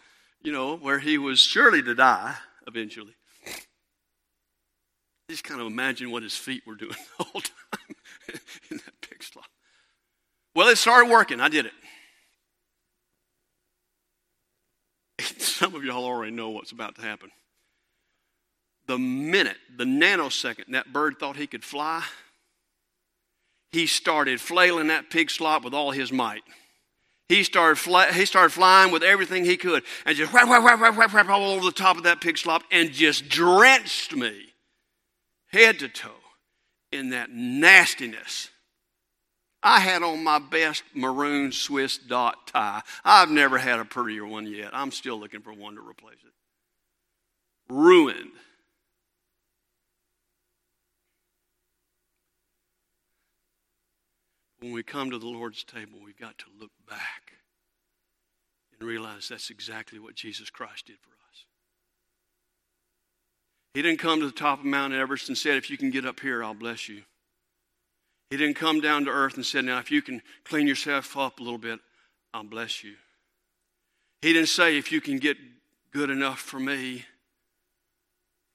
you know, where he was surely to die eventually. Just kind of imagine what his feet were doing the whole time in that pig slop. Well, it started working. I did it. Some of y'all already know what's about to happen. The minute, the nanosecond, that bird thought he could fly, he started flailing that pig slop with all his might. He started fly, he started flying with everything he could and just whap, whap, whap, whap, whap, whap all over the top of that pig slop and just drenched me head to toe in that nastiness. I had on my best maroon Swiss dot tie. I've never had a prettier one yet. I'm still looking for one to replace it. Ruined. When we come to the Lord's table, we've got to look back and realize that's exactly what Jesus Christ did for us. He didn't come to the top of Mount Everest and said, if you can get up here, I'll bless you. He didn't come down to earth and said, now, if you can clean yourself up a little bit, I'll bless you. He didn't say, if you can get good enough for me.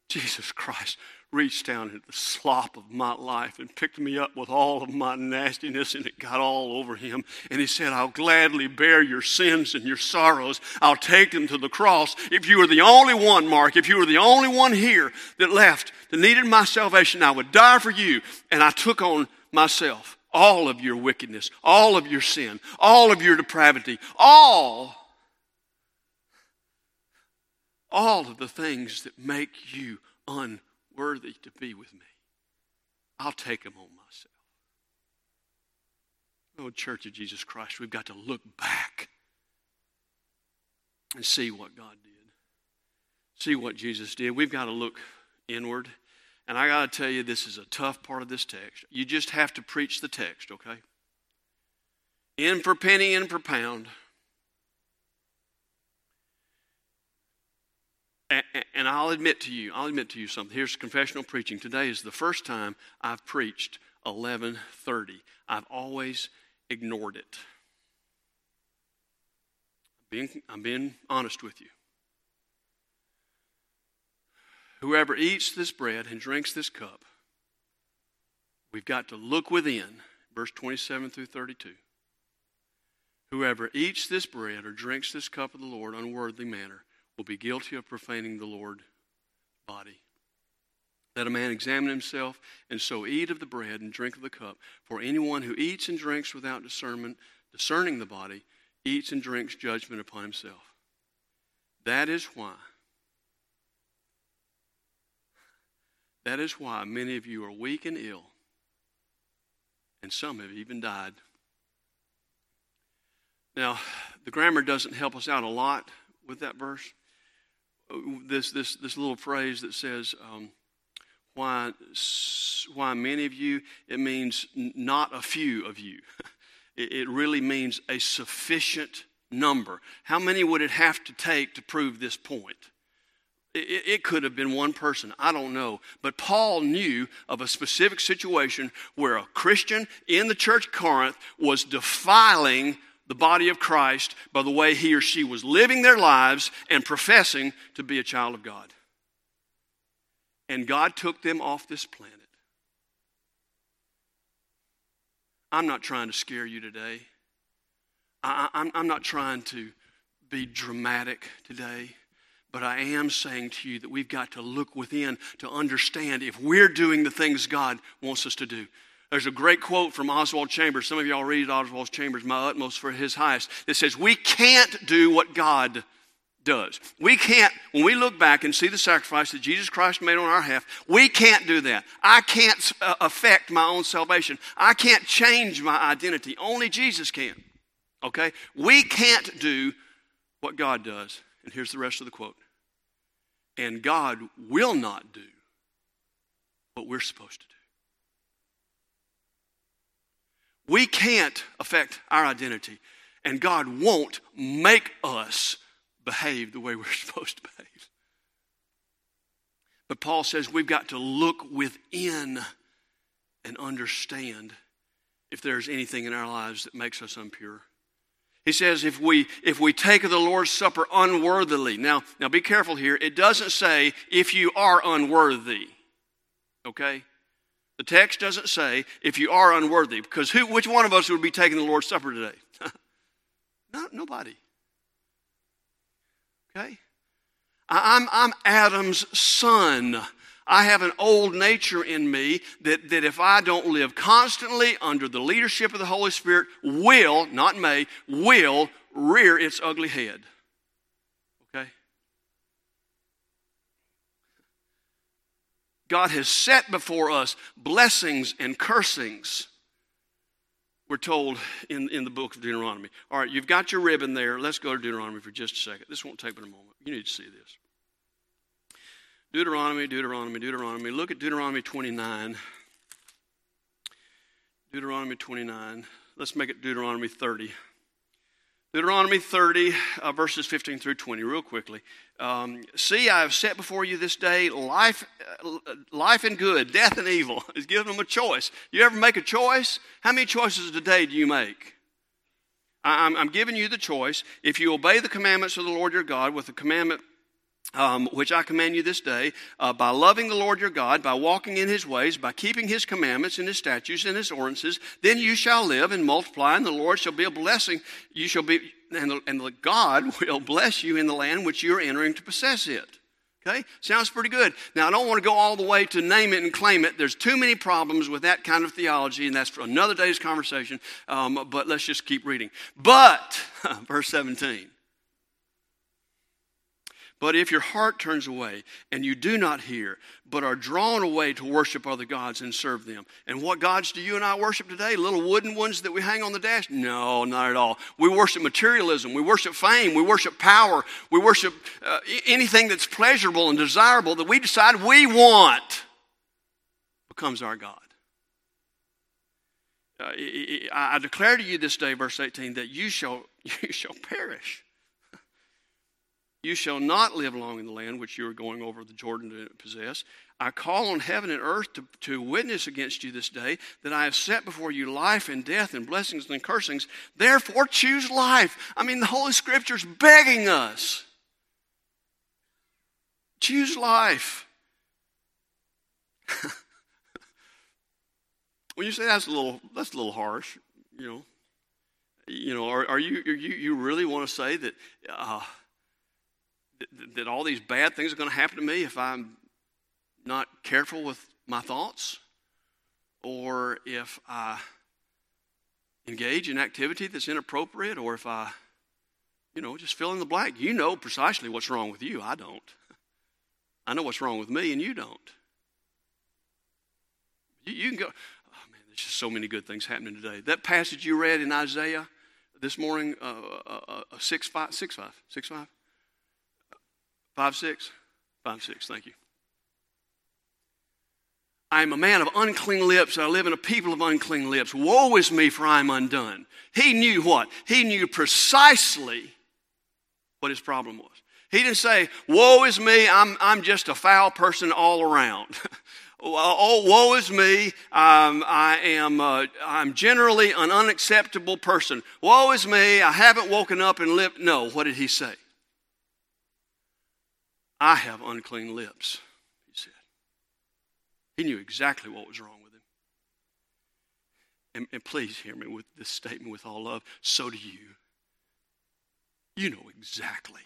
Jesus Christ reached down into the slop of my life and picked me up with all of my nastiness, and it got all over him. And he said, I'll gladly bear your sins and your sorrows. I'll take them to the cross. If you were the only one, Mark, if you were the only one here that left, that needed my salvation, I would die for you. And I took on myself, all of your wickedness, all of your sin, all of your depravity, all, all of the things that make you unworthy to be with me. I'll take them on myself. Oh, Church of Jesus Christ, we've got to look back and see what God did, see what Jesus did. We've got to look inward. And I got to tell you, this is a tough part of this text. You just have to preach the text, okay? In for penny, in for pound. And, and I'll admit to you, I'll admit to you something. Here's confessional preaching. Today is the first time I've preached eleven thirty. I've always ignored it. Being, I'm being honest with you. Whoever eats this bread and drinks this cup, we've got to look within, verse twenty-seven through thirty-two. Whoever eats this bread or drinks this cup of the Lord in an unworthy manner will be guilty of profaning the Lord's body. Let a man examine himself, and so eat of the bread and drink of the cup. For anyone who eats and drinks without discernment, discerning the body, eats and drinks judgment upon himself. That is why. That is why many of you are weak and ill, and some have even died. Now, the grammar doesn't help us out a lot with that verse. This this this little phrase that says, um, "Why why many of you?" It means not a few of you. It, it really means a sufficient number. How many would it have to take to prove this point? It could have been one person, I don't know. But Paul knew of a specific situation where a Christian in the church of Corinth was defiling the body of Christ by the way he or she was living their lives and professing to be a child of God. And God took them off this planet. I'm not trying to scare you today. I, I'm, I'm not trying to be dramatic today, but I am saying to you that we've got to look within to understand if we're doing the things God wants us to do. There's a great quote from Oswald Chambers. Some of y'all read Oswald Chambers, My Utmost for His Highest. It says, we can't do what God does. We can't, when we look back and see the sacrifice that Jesus Christ made on our behalf, we can't do that. I can't uh, affect my own salvation. I can't change my identity. Only Jesus can. Okay? We can't do what God does. And here's the rest of the quote. And God will not do what we're supposed to do. We can't affect our identity, and God won't make us behave the way we're supposed to behave. But Paul says we've got to look within and understand if there's anything in our lives that makes us impure. He says if we if we take of the Lord's Supper unworthily. Now, now be careful here. It doesn't say if you are unworthy. Okay? The text doesn't say if you are unworthy, because who which one of us would be taking the Lord's Supper today? Not nobody. Okay, I'm I'm Adam's son. I have an old nature in me that, that if I don't live constantly under the leadership of the Holy Spirit, will, not may, will rear its ugly head. Okay? God has set before us blessings and cursings. We're told in, in the book of Deuteronomy. All right, you've got your ribbon there. Let's go to Deuteronomy for just a second. This won't take but a moment. You need to see this. Deuteronomy, Deuteronomy, Deuteronomy. Look at Deuteronomy twenty-nine. Deuteronomy twenty-nine. Let's make it Deuteronomy thirty. Deuteronomy thirty, uh, verses fifteen through twenty, real quickly. Um, See, I have set before you this day life uh, life and good, death and evil. He's giving them a choice. You ever make a choice? How many choices a day do you make? I, I'm, I'm giving you the choice. If you obey the commandments of the Lord your God with the commandment Um, which I command you this day, uh, by loving the Lord your God, by walking in his ways, by keeping his commandments and his statutes and his ordinances, then you shall live and multiply, and the Lord shall be a blessing. You shall be, and the, and the God will bless you in the land which you are entering to possess it. Okay? Sounds pretty good. Now, I don't want to go all the way to name it and claim it. There's too many problems with that kind of theology, and that's for another day's conversation, um, but let's just keep reading. But, verse seventeen. But if your heart turns away and you do not hear, but are drawn away to worship other gods and serve them. And what gods do you and I worship today? Little wooden ones that we hang on the dash? No, not at all. We worship materialism. We worship fame. We worship power. We worship uh, anything that's pleasurable and desirable that we decide we want becomes our God. Uh, I declare to you this day, verse eighteen, that you shall, you shall perish. You shall not live long in the land which you are going over the Jordan to possess. I call on heaven and earth to, to witness against you this day that I have set before you life and death and blessings and cursings. Therefore, choose life. I mean, the Holy Scripture's begging us. Choose life. When you say that's a little, that's a little harsh, you know. You know, are, are you are you you really want to say that? Uh, that all these bad things are going to happen to me if I'm not careful with my thoughts, or if I engage in activity that's inappropriate, or if I, you know, just fill in the blank. You know precisely what's wrong with you. I don't. I know what's wrong with me, and you don't. You, you can go, oh, man, there's just so many good things happening today. That passage you read in Isaiah this morning, uh, uh, uh, six, five, six, five, six, five. Five, six? Five, six, thank you. I am a man of unclean lips. I live in a people of unclean lips. Woe is me, for I am undone. He knew what? He knew precisely what his problem was. He didn't say, woe is me, I'm, I'm just a foul person all around. Oh, woe is me, um, I am uh, I'm generally an unacceptable person. Woe is me, I haven't woken up and lived. No, what did he say? I have unclean lips, he said. He knew exactly what was wrong with him. And, and please hear me with this statement with all love. So do you. you know exactly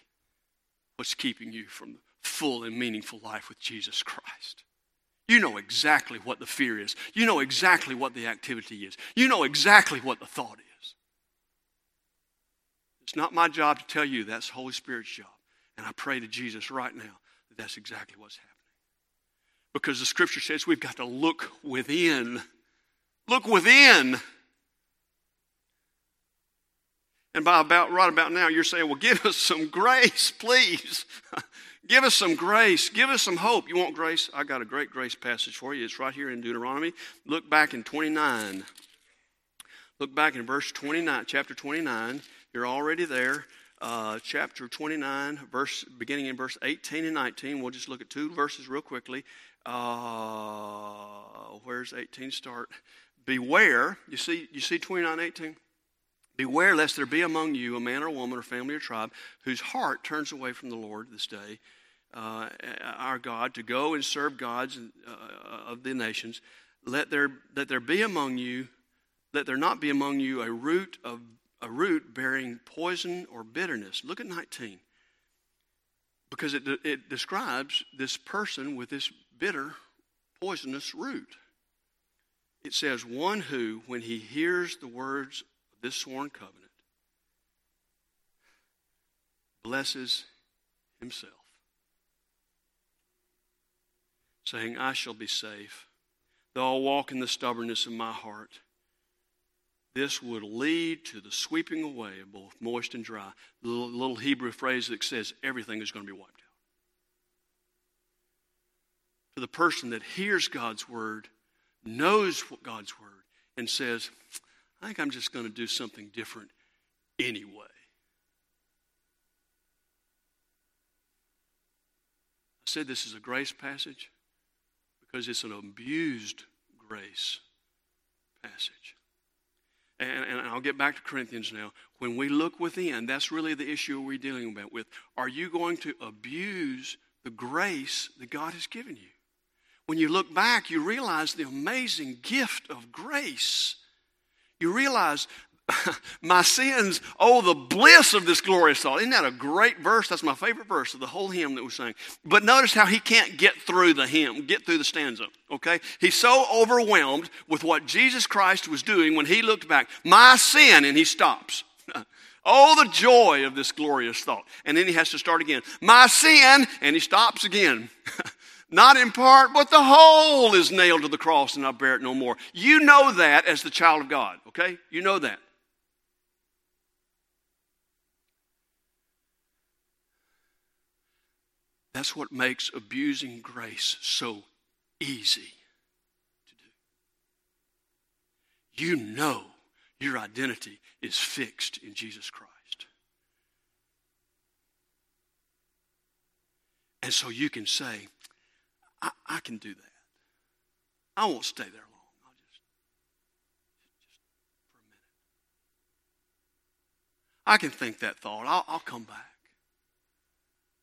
what's keeping you from the full and meaningful life with Jesus Christ. You know exactly what the fear is. You know exactly what the activity is. You know exactly what the thought is. It's not my job to tell you. That's the Holy Spirit's job. And I pray to Jesus right now that that's exactly what's happening. Because the Scripture says we've got to look within. Look within. And by about right about now, you're saying, well, give us some grace, please. Give us some grace. Give us some hope. You want grace? I got a great grace passage for you. It's right here in Deuteronomy. Look back in twenty-nine. Look back in verse twenty-nine, chapter twenty-nine. You're already there. Uh, chapter twenty-nine, verse beginning in verse eighteen and nineteen. We'll just look at two verses real quickly. Uh, where's eighteen start? Beware. You see, you see twenty-nine, eighteen? Beware lest there be among you a man or woman or family or tribe whose heart turns away from the Lord this day, uh, our God, to go and serve gods uh, of the nations. Let there let there be among you, let there not be among you a root of a root bearing poison or bitterness. Look at nineteen, because it it describes this person with this bitter, poisonous root. It says, one who, when he hears the words of this sworn covenant, blesses himself, saying, I shall be safe, though I walk in the stubbornness of my heart. This would lead to the sweeping away of both moist and dry. The little Hebrew phrase that says everything is going to be wiped out. For the person that hears God's word, knows what God's word, and says, I think I'm just going to do something different anyway. I said this is a grace passage because it's an abused grace passage. And, and I'll get back to Corinthians now. When we look within, that's really the issue we're dealing with. Are you going to abuse the grace that God has given you? When you look back, you realize the amazing gift of grace. You realize my sins, oh, the bliss of this glorious thought. Isn't that a great verse? That's my favorite verse of the whole hymn that we sang. But notice how he can't get through the hymn, get through the stanza, okay? He's so overwhelmed with what Jesus Christ was doing when he looked back. My sin, and he stops. Oh, the joy of this glorious thought. And then he has to start again. My sin, and he stops again. Not in part, but the whole is nailed to the cross and I bear it no more. You know that as the child of God, okay? You know that. That's what makes abusing grace so easy to do. You know your identity is fixed in Jesus Christ. And so you can say, I, I can do that. I won't stay there long. I'll just, just for a minute. I can think that thought. I'll, I'll come back.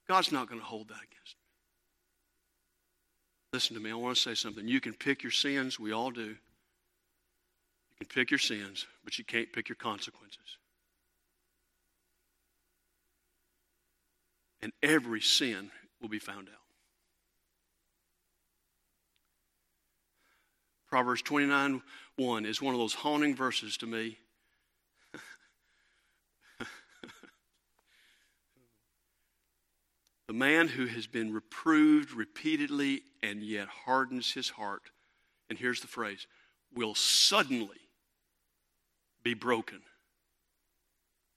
God's not going to hold that against me. Listen to me. I want to say something. You can pick your sins. We all do. You can pick your sins, but you can't pick your consequences. And every sin will be found out. Proverbs twenty-nine, one is one of those haunting verses to me. The man who has been reproved repeatedly and yet hardens his heart, and here's the phrase, will suddenly be broken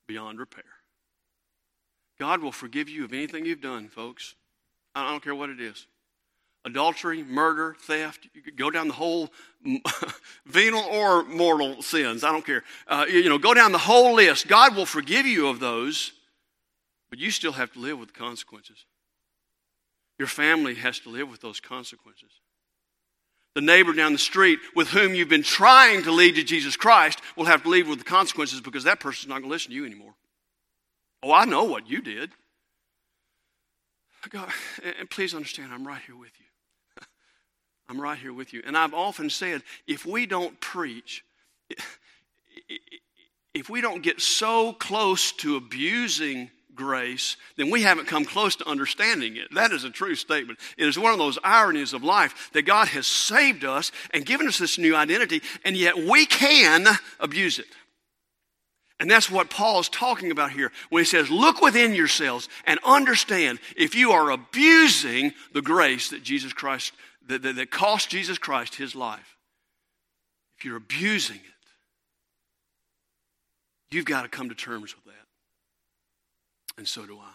beyond repair. God will forgive you of anything you've done, folks. I don't care what it is. Adultery, murder, theft, you could go down the whole venal or mortal sins. I don't care. Uh, you know, go down the whole list. God will forgive you of those, but you still have to live with the consequences. Your family has to live with those consequences. The neighbor down the street with whom you've been trying to lead to Jesus Christ will have to live with the consequences because that person's not going to listen to you anymore. Oh, I know what you did. God, and please understand, I'm right here with you. I'm right here with you. And I've often said, if we don't preach, if we don't get so close to abusing grace, then we haven't come close to understanding it. That is a true statement. It is one of those ironies of life that God has saved us and given us this new identity, and yet we can abuse it. And that's what Paul's talking about here when he says, look within yourselves and understand if you are abusing the grace that Jesus Christ, that, that, that cost Jesus Christ his life. If you're abusing it, you've got to come to terms with that. And so do I.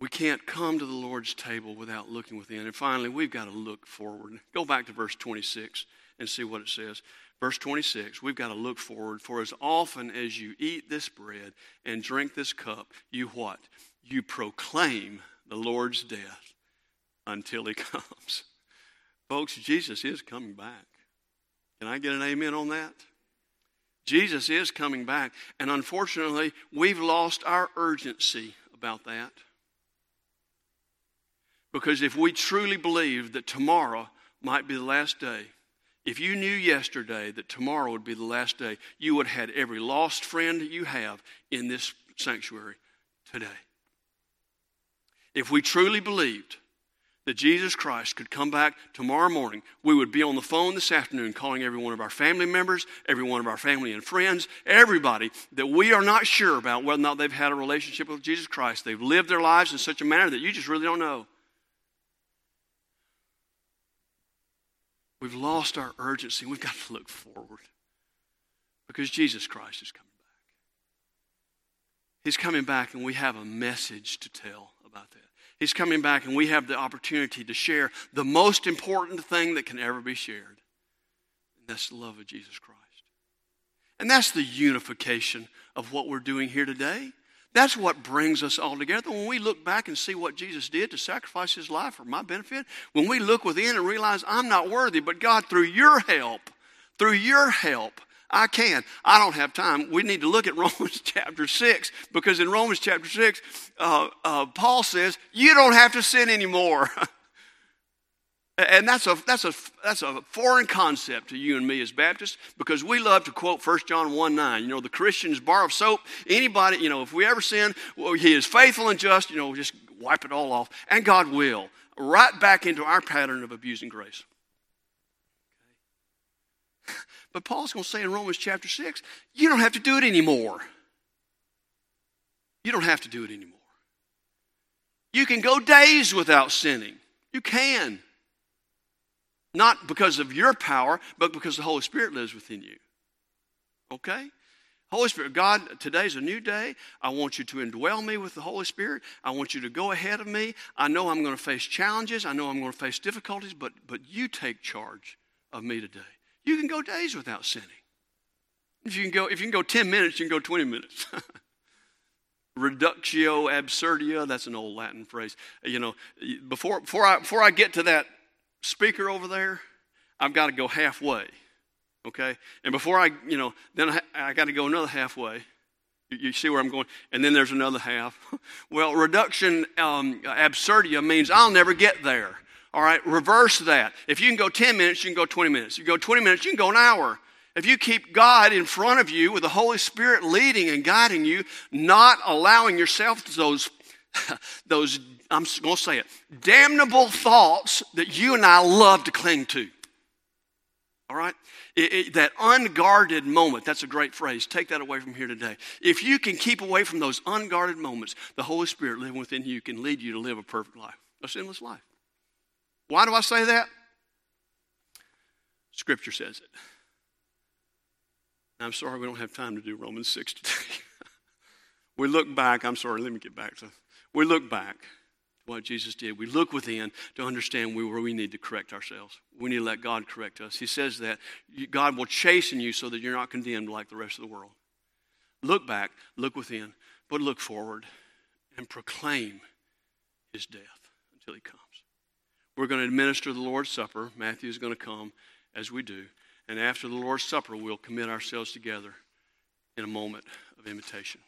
We can't come to the Lord's table without looking within. And finally, we've got to look forward. Go back to verse twenty-six and see what it says. Verse twenty-six, we've got to look forward. For as often as you eat this bread and drink this cup, you what? You proclaim the Lord's death until he comes. Folks, Jesus is coming back. Can I get an amen on that? Jesus is coming back. And unfortunately, we've lost our urgency about that. Because if we truly believe that tomorrow might be the last day, if you knew yesterday that tomorrow would be the last day, you would have had every lost friend you have in this sanctuary today. If we truly believed that Jesus Christ could come back tomorrow morning, we would be on the phone this afternoon calling every one of our family members, every one of our family and friends, everybody that we are not sure about whether or not they've had a relationship with Jesus Christ. They've lived their lives in such a manner that you just really don't know. We've lost our urgency. We've got to look forward because Jesus Christ is coming back. He's coming back, and we have a message to tell about that. He's coming back, and we have the opportunity to share the most important thing that can ever be shared, and that's the love of Jesus Christ. And that's the unification of what we're doing here today. That's what brings us all together. When we look back and see what Jesus did to sacrifice his life for my benefit, when we look within and realize I'm not worthy, but God, through your help, through your help, I can. I don't have time. We need to look at Romans chapter six, because in Romans chapter six, uh, uh, Paul says, you don't have to sin anymore. And that's a, that's, a, that's a foreign concept to you and me as Baptists, because we love to quote First John one nine. You know, the Christian's bar of soap. Anybody, you know, if we ever sin, well, he is faithful and just, you know, just wipe it all off. And God will. Right back into our pattern of abusing grace. But Paul's going to say in Romans chapter six, you don't have to do it anymore. You don't have to do it anymore. You can go days without sinning. You can. Not because of your power, but because the Holy Spirit lives within you. Okay? Holy Spirit, God, today's a new day. I want you to indwell me with the Holy Spirit. I want you to go ahead of me. I know I'm going to face challenges. I know I'm going to face difficulties, but, but you take charge of me today. You can go days without sinning. If you can go, if you can go ten minutes, you can go twenty minutes. Reductio absurdia, that's an old Latin phrase. You know, before, before I, before I get to that speaker over there, I've got to go halfway, okay? And before I, you know, then I, I got to go another halfway. You, you see where I'm going? And then there's another half. Well, reduction um, absurdia means I'll never get there, all right? Reverse that. If you can go ten minutes, you can go twenty minutes. You go twenty minutes, you can go an hour. If you keep God in front of you with the Holy Spirit leading and guiding you, not allowing yourself to those those, I'm going to say it, damnable thoughts that you and I love to cling to. All right? It, it, that unguarded moment, that's a great phrase. Take that away from here today. If you can keep away from those unguarded moments, the Holy Spirit living within you can lead you to live a perfect life, a sinless life. Why do I say that? Scripture says it. I'm sorry we don't have time to do Romans six today. We look back. I'm sorry, let me get back to We look back to what Jesus did. We look within to understand where we need to correct ourselves. We need to let God correct us. He says that God will chasten you so that you're not condemned like the rest of the world. Look back, look within, but look forward and proclaim his death until he comes. We're going to administer the Lord's Supper. Matthew is going to come as we do. And after the Lord's Supper, we'll commit ourselves together in a moment of invitation.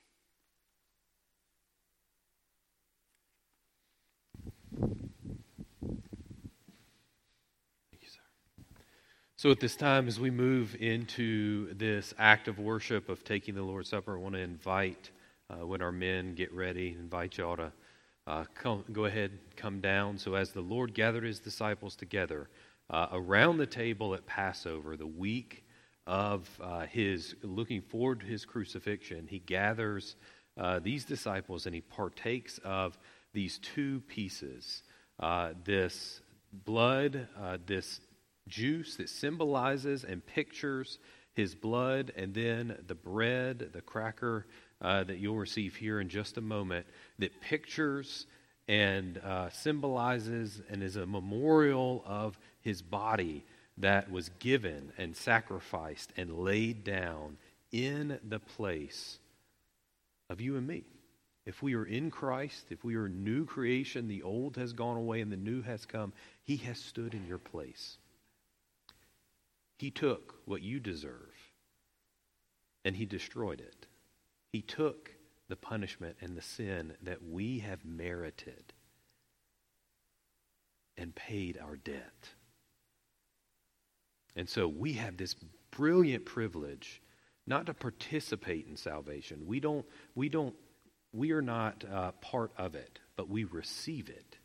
So at this time, as we move into this act of worship of taking the Lord's Supper, I want to invite uh, when our men get ready, invite y'all to uh, come, go ahead and come down. So as the Lord gathered his disciples together uh, around the table at Passover, the week of uh, his, looking forward to his crucifixion, he gathers uh, these disciples and he partakes of these two pieces, uh, this blood, uh, this juice that symbolizes and pictures his blood, and then the bread, the cracker uh, that you'll receive here in just a moment, that pictures and uh, symbolizes and is a memorial of his body that was given and sacrificed and laid down in the place of you and me. If we are in Christ, if we are new creation, the old has gone away and the new has come, he has stood in your place. He took what you deserve, and he destroyed it. He took the punishment and the sin that we have merited and paid our debt. And so we have this brilliant privilege not to participate in salvation. We don't, we don't, we are not uh, part of it, but we receive it.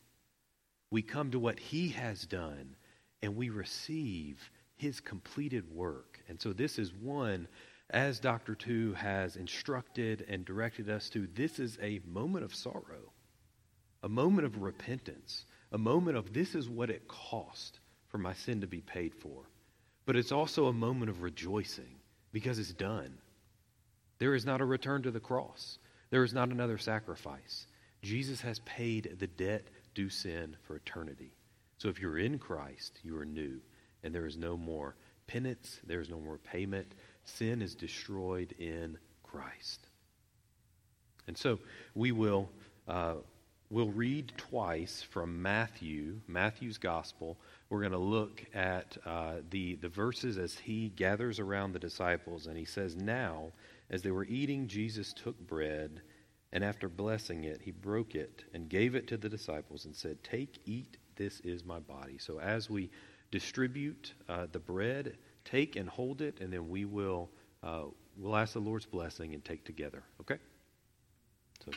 We come to what he has done, and we receive his completed work. And so this is one, as Doctor Tew has instructed and directed us to, this is a moment of sorrow, a moment of repentance, a moment of this is what it cost for my sin to be paid for. But it's also a moment of rejoicing because it's done. There is not a return to the cross. There is not another sacrifice. Jesus has paid the debt due sin for eternity. So if you're in Christ, you are new. And there is no more penance. There is no more payment. Sin is destroyed in Christ. And so we will uh, we'll read twice from Matthew, Matthew's gospel. We're going to look at uh, the, the verses as he gathers around the disciples. And he says, now, as they were eating, Jesus took bread, and after blessing it, he broke it and gave it to the disciples and said, take, eat, this is my body. So as we distribute uh, the bread, take and hold it, and then we will uh, we'll ask the Lord's blessing and take together. Okay? So